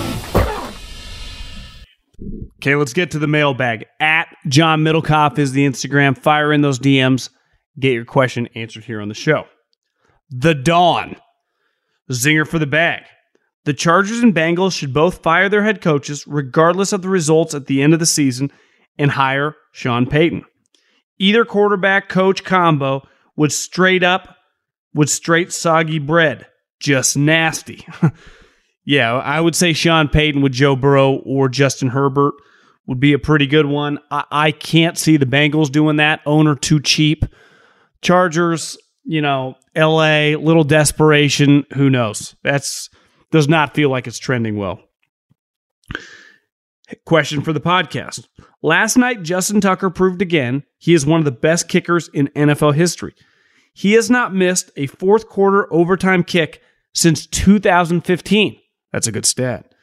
Okay, let's get to the mailbag. At John Middlecoff is the Instagram. Fire in those D Ms. Get your question answered here on the show. The Dawn. Zinger for the bag. The Chargers and Bengals should both fire their head coaches regardless of the results at the end of the season and hire Sean Payton. Either quarterback coach combo would straight up, would straight soggy bread. Just nasty. Yeah, I would say Sean Payton with Joe Burrow or Justin Herbert would be a pretty good one. I, I can't see the Bengals doing that. Owner too cheap. Chargers, you know, L A, little desperation. Who knows? That's does not feel like it's trending well. Question for the podcast. Last night, Justin Tucker proved again he is one of the best kickers in N F L history. He has not missed a fourth quarter overtime kick since two thousand fifteen. That's a good stat.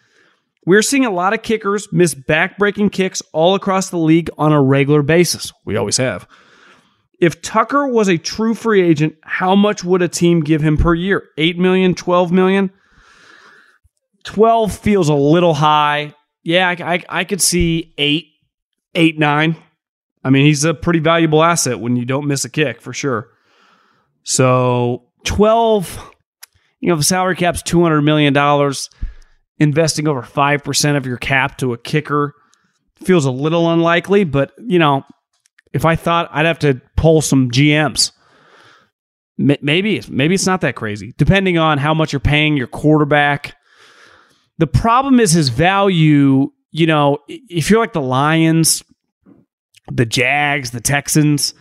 We're seeing a lot of kickers miss back-breaking kicks all across the league on a regular basis. We always have. If Tucker was a true free agent, how much would a team give him per year? eight million dollars, twelve million dollars? twelve feels a little high. Yeah, I, I, I could see eight, eight, nine. I mean, he's a pretty valuable asset when you don't miss a kick, for sure. So twelve, you know, if the salary cap's two hundred million dollars, investing over five percent of your cap to a kicker feels a little unlikely, but, you know, if I thought, I'd have to poll some G Ms. Maybe, maybe it's not that crazy, depending on how much you're paying your quarterback. The problem is his value, you know, if you're like the Lions, the Jags, the Texans,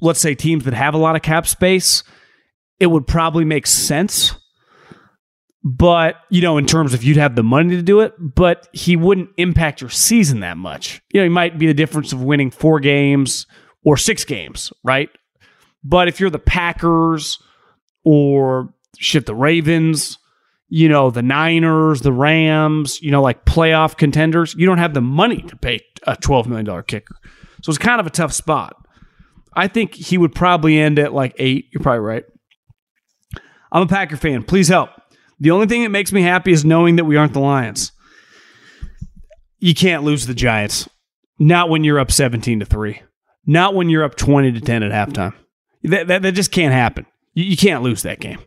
let's say teams that have a lot of cap space, it would probably make sense. But, you know, in terms of you'd have the money to do it, but he wouldn't impact your season that much. You know, he might be the difference of winning four games or six games, right? But if you're the Packers or shit, the Ravens, you know, the Niners, the Rams, you know, like playoff contenders, you don't have the money to pay a twelve million dollars kicker. So it's kind of a tough spot. I think he would probably end at like eight. You're probably right. I'm a Packer fan. Please help. The only thing that makes me happy is knowing that we aren't the Lions. You can't lose the Giants. Not when you're up seventeen to three. Not when you're up twenty to ten at halftime. That, that, that just can't happen. You, you can't lose that game.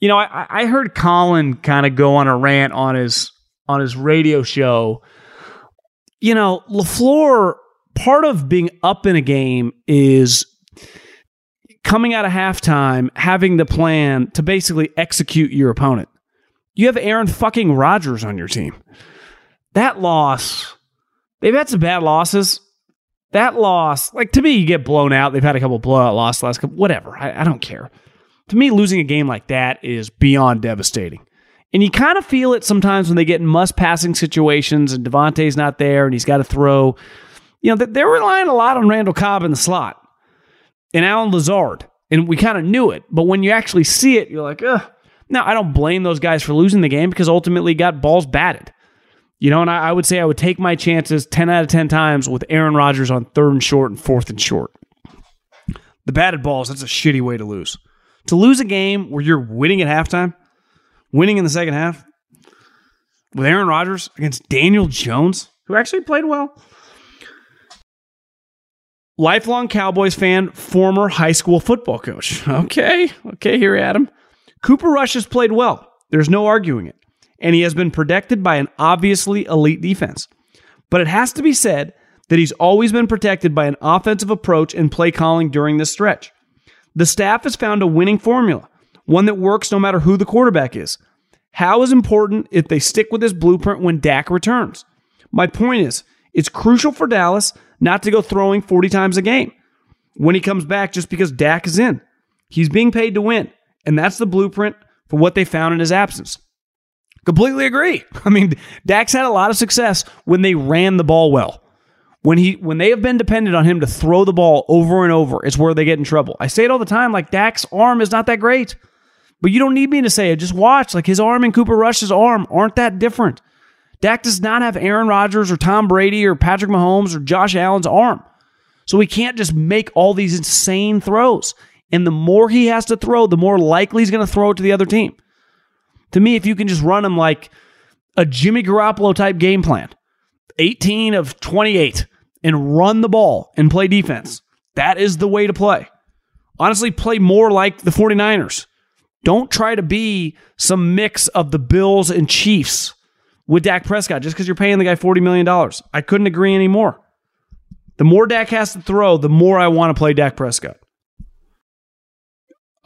You know, I, I heard Colin kind of go on a rant on his on his radio show. You know, LaFleur, part of being up in a game is coming out of halftime, having the plan to basically execute your opponent. You have Aaron fucking Rodgers on your team. That loss, they've had some bad losses. That loss, like to me, you get blown out. They've had a couple blowout losses last couple, whatever. I, I don't care. To me, losing a game like that is beyond devastating. And you kind of feel it sometimes when they get in must-passing situations and Davante's not there and he's got to throw. You know, they're relying a lot on Randall Cobb in the slot. And Alan Lazard, and we kind of knew it, but when you actually see it, you're like, ugh. Now, I don't blame those guys for losing the game because ultimately he got balls batted. You know, and I, I would say I would take my chances ten out of ten times with Aaron Rodgers on third and short and fourth and short. The batted balls, that's a shitty way to lose. To lose a game where you're winning at halftime, winning in the second half, with Aaron Rodgers against Daniel Jones, who actually played well. Lifelong Cowboys fan, former high school football coach. Okay, okay, here, Adam. Cooper Rush has played well. There's no arguing it. And he has been protected by an obviously elite defense. But it has to be said that he's always been protected by an offensive approach and play calling during this stretch. The staff has found a winning formula, one that works no matter who the quarterback is. How is important if they stick with this blueprint when Dak returns? My point is, it's crucial for Dallas not to go throwing forty times a game when he comes back just because Dak is in. He's being paid to win, and that's the blueprint for what they found in his absence. Completely agree. I mean, Dak's had a lot of success when they ran the ball well. When he when they have been dependent on him to throw the ball over and over, it's where they get in trouble. I say it all the time, like Dak's arm is not that great. But you don't need me to say it. Just watch. Like his arm and Cooper Rush's arm aren't that different. Dak does not have Aaron Rodgers or Tom Brady or Patrick Mahomes or Josh Allen's arm. So he can't just make all these insane throws. And the more he has to throw, the more likely he's going to throw it to the other team. To me, if you can just run him like a Jimmy Garoppolo-type game plan, eighteen of twenty-eight, and run the ball and play defense, that is the way to play. Honestly, play more like the forty-niners. Don't try to be some mix of the Bills and Chiefs with Dak Prescott, just because you're paying the guy forty million dollars. I couldn't agree anymore. The more Dak has to throw, the more I want to play Dak Prescott.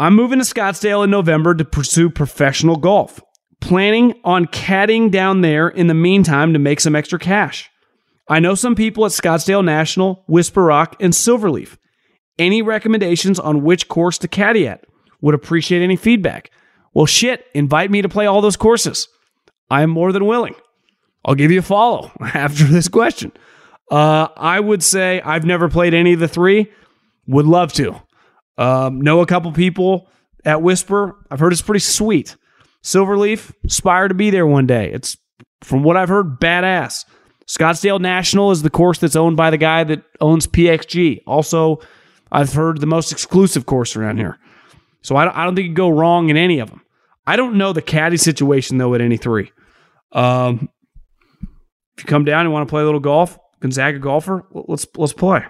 I'm moving to Scottsdale in November to pursue professional golf. Planning on caddying down there in the meantime to make some extra cash. I know some people at Scottsdale National, Whisper Rock, and Silverleaf. Any recommendations on which course to caddy at? Would appreciate any feedback. Well, shit, invite me to play all those courses. I am more than willing. I'll give you a follow after this question. Uh, I would say I've never played any of the three. Would love to. Um, know a couple people at Whisper. I've heard it's pretty sweet. Silverleaf, aspire to be there one day. It's from what I've heard, badass. Scottsdale National is the course that's owned by the guy that owns P X G. Also, I've heard the most exclusive course around here. So I don't, I don't think you go wrong in any of them. I don't know the caddy situation, though, at any three. Um, if you come down and want to play a little golf, Gonzaga golfer, let's let's play.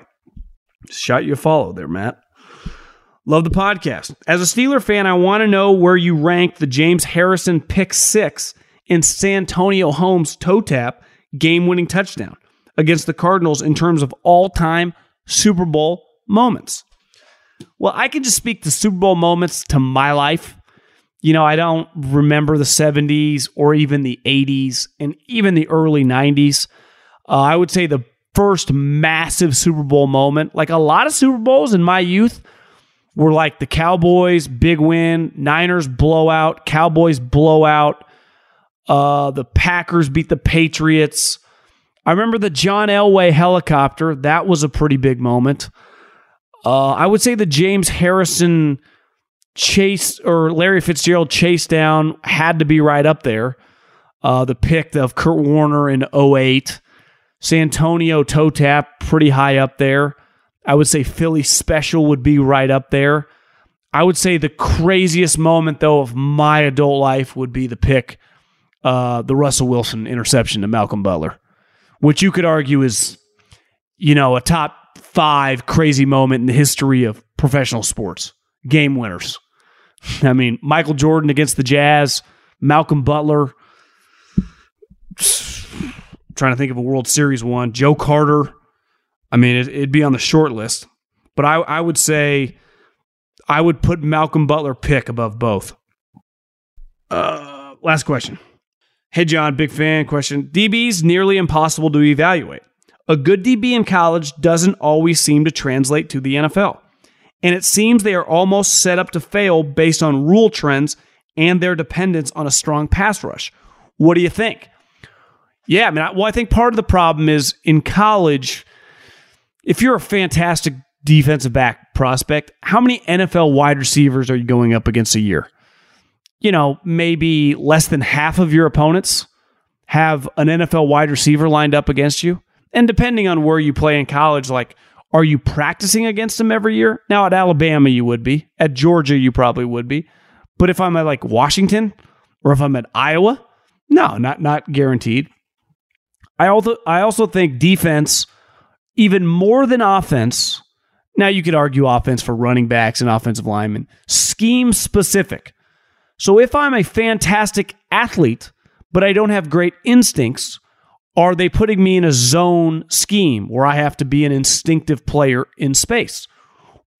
Shot you a follow there, Matt. Love the podcast. As a Steeler fan, I want to know where you rank the James Harrison pick six in Santonio Holmes' toe tap game-winning touchdown against the Cardinals in terms of all-time Super Bowl moments. Well, I can just speak to Super Bowl moments to my life. You know, I don't remember the seventies or even the eighties and even the early nineties. Uh, I would say the first massive Super Bowl moment, like a lot of Super Bowls in my youth, were like the Cowboys big win, Niners blowout, Cowboys blowout, uh, the Packers beat the Patriots. I remember the John Elway helicopter. That was a pretty big moment. Uh, I would say the James Harrison chase or Larry Fitzgerald chase down had to be right up there. Uh, the pick of Kurt Warner in oh eight. Santonio toe tap, pretty high up there. I would say Philly special would be right up there. I would say the craziest moment, though, of my adult life would be the pick, uh, the Russell Wilson interception to Malcolm Butler, which you could argue is, you know, a top five crazy moment in the history of professional sports. Game winners. I mean, Michael Jordan against the Jazz, Malcolm Butler. Trying to think of a World Series one. Joe Carter. I mean, it, it'd be on the short list. But I, I would say I would put Malcolm Butler pick above both. Uh, last question. Hey, John, big fan question. D B's nearly impossible to evaluate. A good D B in college doesn't always seem to translate to the N F L. And it seems they are almost set up to fail based on rule trends and their dependence on a strong pass rush. What do you think? Yeah, I mean, I, well, I think part of the problem is in college, if you're a fantastic defensive back prospect, how many N F L wide receivers are you going up against a year? You know, maybe less than half of your opponents have an N F L wide receiver lined up against you. And depending on where you play in college, like, are you practicing against them every year? Now, at Alabama, you would be. At Georgia, you probably would be. But if I'm at, like, Washington or if I'm at Iowa, no, not, not guaranteed. I also I also think defense, even more than offense, now you could argue offense for running backs and offensive linemen, scheme specific. So if I'm a fantastic athlete, but I don't have great instincts, are they putting me in a zone scheme where I have to be an instinctive player in space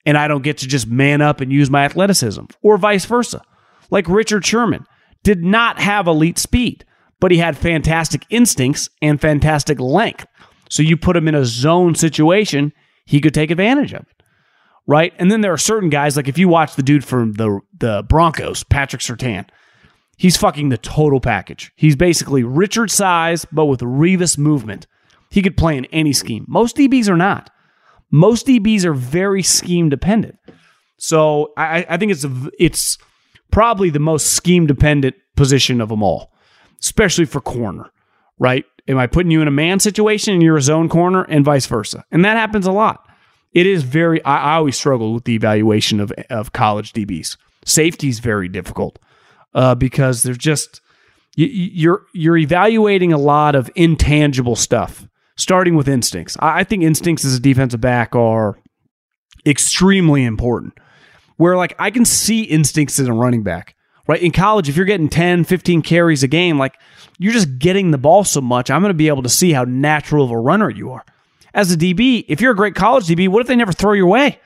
and I don't get to just man up and use my athleticism, or vice versa? Like Richard Sherman did not have elite speed, but he had fantastic instincts and fantastic length. So you put him in a zone situation, he could take advantage of it, right? And then there are certain guys, like if you watch the dude from the, the Broncos, Patrick Surtain, he's fucking the total package. He's basically Richard size, but with Revis movement. He could play in any scheme. Most D Bs are not. Most D Bs are very scheme dependent. So I, I think it's it's probably the most scheme dependent position of them all. Especially for corner, right? Am I putting you in a man situation and you're a zone corner, and vice versa? And that happens a lot. It is very, I, I always struggle with the evaluation of, of college D Bs. Safety is very difficult uh, because there's just, you, you're you're evaluating a lot of intangible stuff, starting with instincts. I, I think instincts as a defensive back are extremely important. Where like I can see instincts in a running back. Right? In college, if you're getting ten, fifteen carries a game, like you're just getting the ball so much, I'm going to be able to see how natural of a runner you are. As a D B, if you're a great college D B, what if they never throw your way?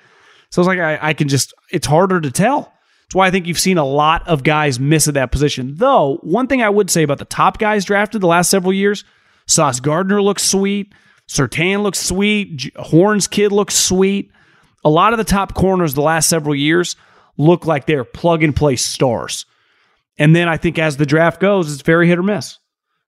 So it's like I, I can just, it's harder to tell. That's why I think you've seen a lot of guys miss at that position. Though, one thing I would say about the top guys drafted the last several years, Sauce Gardner looks sweet, Surtain looks sweet, Horn's kid looks sweet. A lot of the top corners the last several years look like they're plug-and-play stars. And then I think as the draft goes, it's very hit or miss.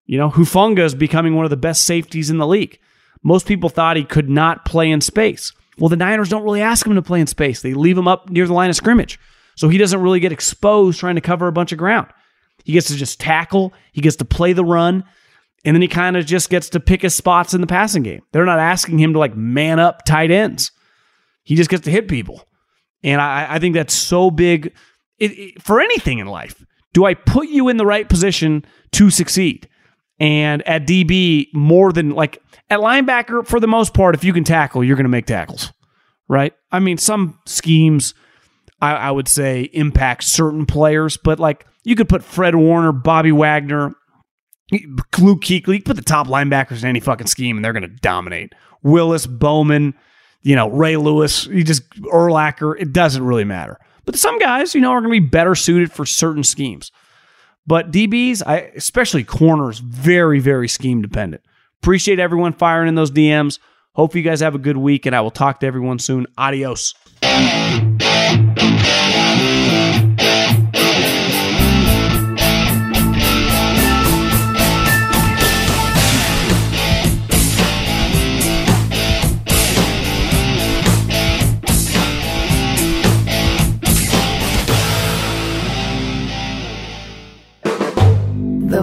You know, Hufanga is becoming one of the best safeties in the league. Most people thought he could not play in space. Well, the Niners don't really ask him to play in space. They leave him up near the line of scrimmage. So he doesn't really get exposed trying to cover a bunch of ground. He gets to just tackle. He gets to play the run. And then he kind of just gets to pick his spots in the passing game. They're not asking him to like man up tight ends. He just gets to hit people. And I, I think that's so big it, it, for anything in life. Do I put you in the right position to succeed? And at D B, more than like at linebacker, for the most part, if you can tackle, you're going to make tackles, right? I mean, some schemes, I, I would say, impact certain players, but like you could put Fred Warner, Bobby Wagner, Luke Kuechly, put the top linebackers in any fucking scheme and they're going to dominate. Willis, Bowman, you know, Ray Lewis, you just Urlacher, it doesn't really matter. But some guys, you know, are going to be better suited for certain schemes. But D Bs, I, especially corners, very, very scheme dependent. Appreciate everyone firing in those D Ms. Hope you guys have a good week, and I will talk to everyone soon. Adios. The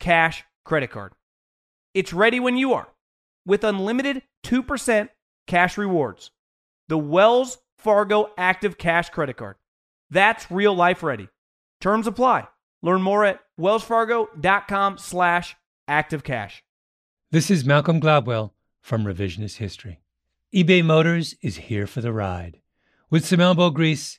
Cash Credit Card. It's ready when you are with unlimited two percent cash rewards. The Wells Fargo Active Cash Credit Card. That's real life ready. Terms apply. Learn more at wells fargo dot com slash active cash. This is Malcolm Gladwell from Revisionist History. eBay Motors is here for the ride. With some elbow grease,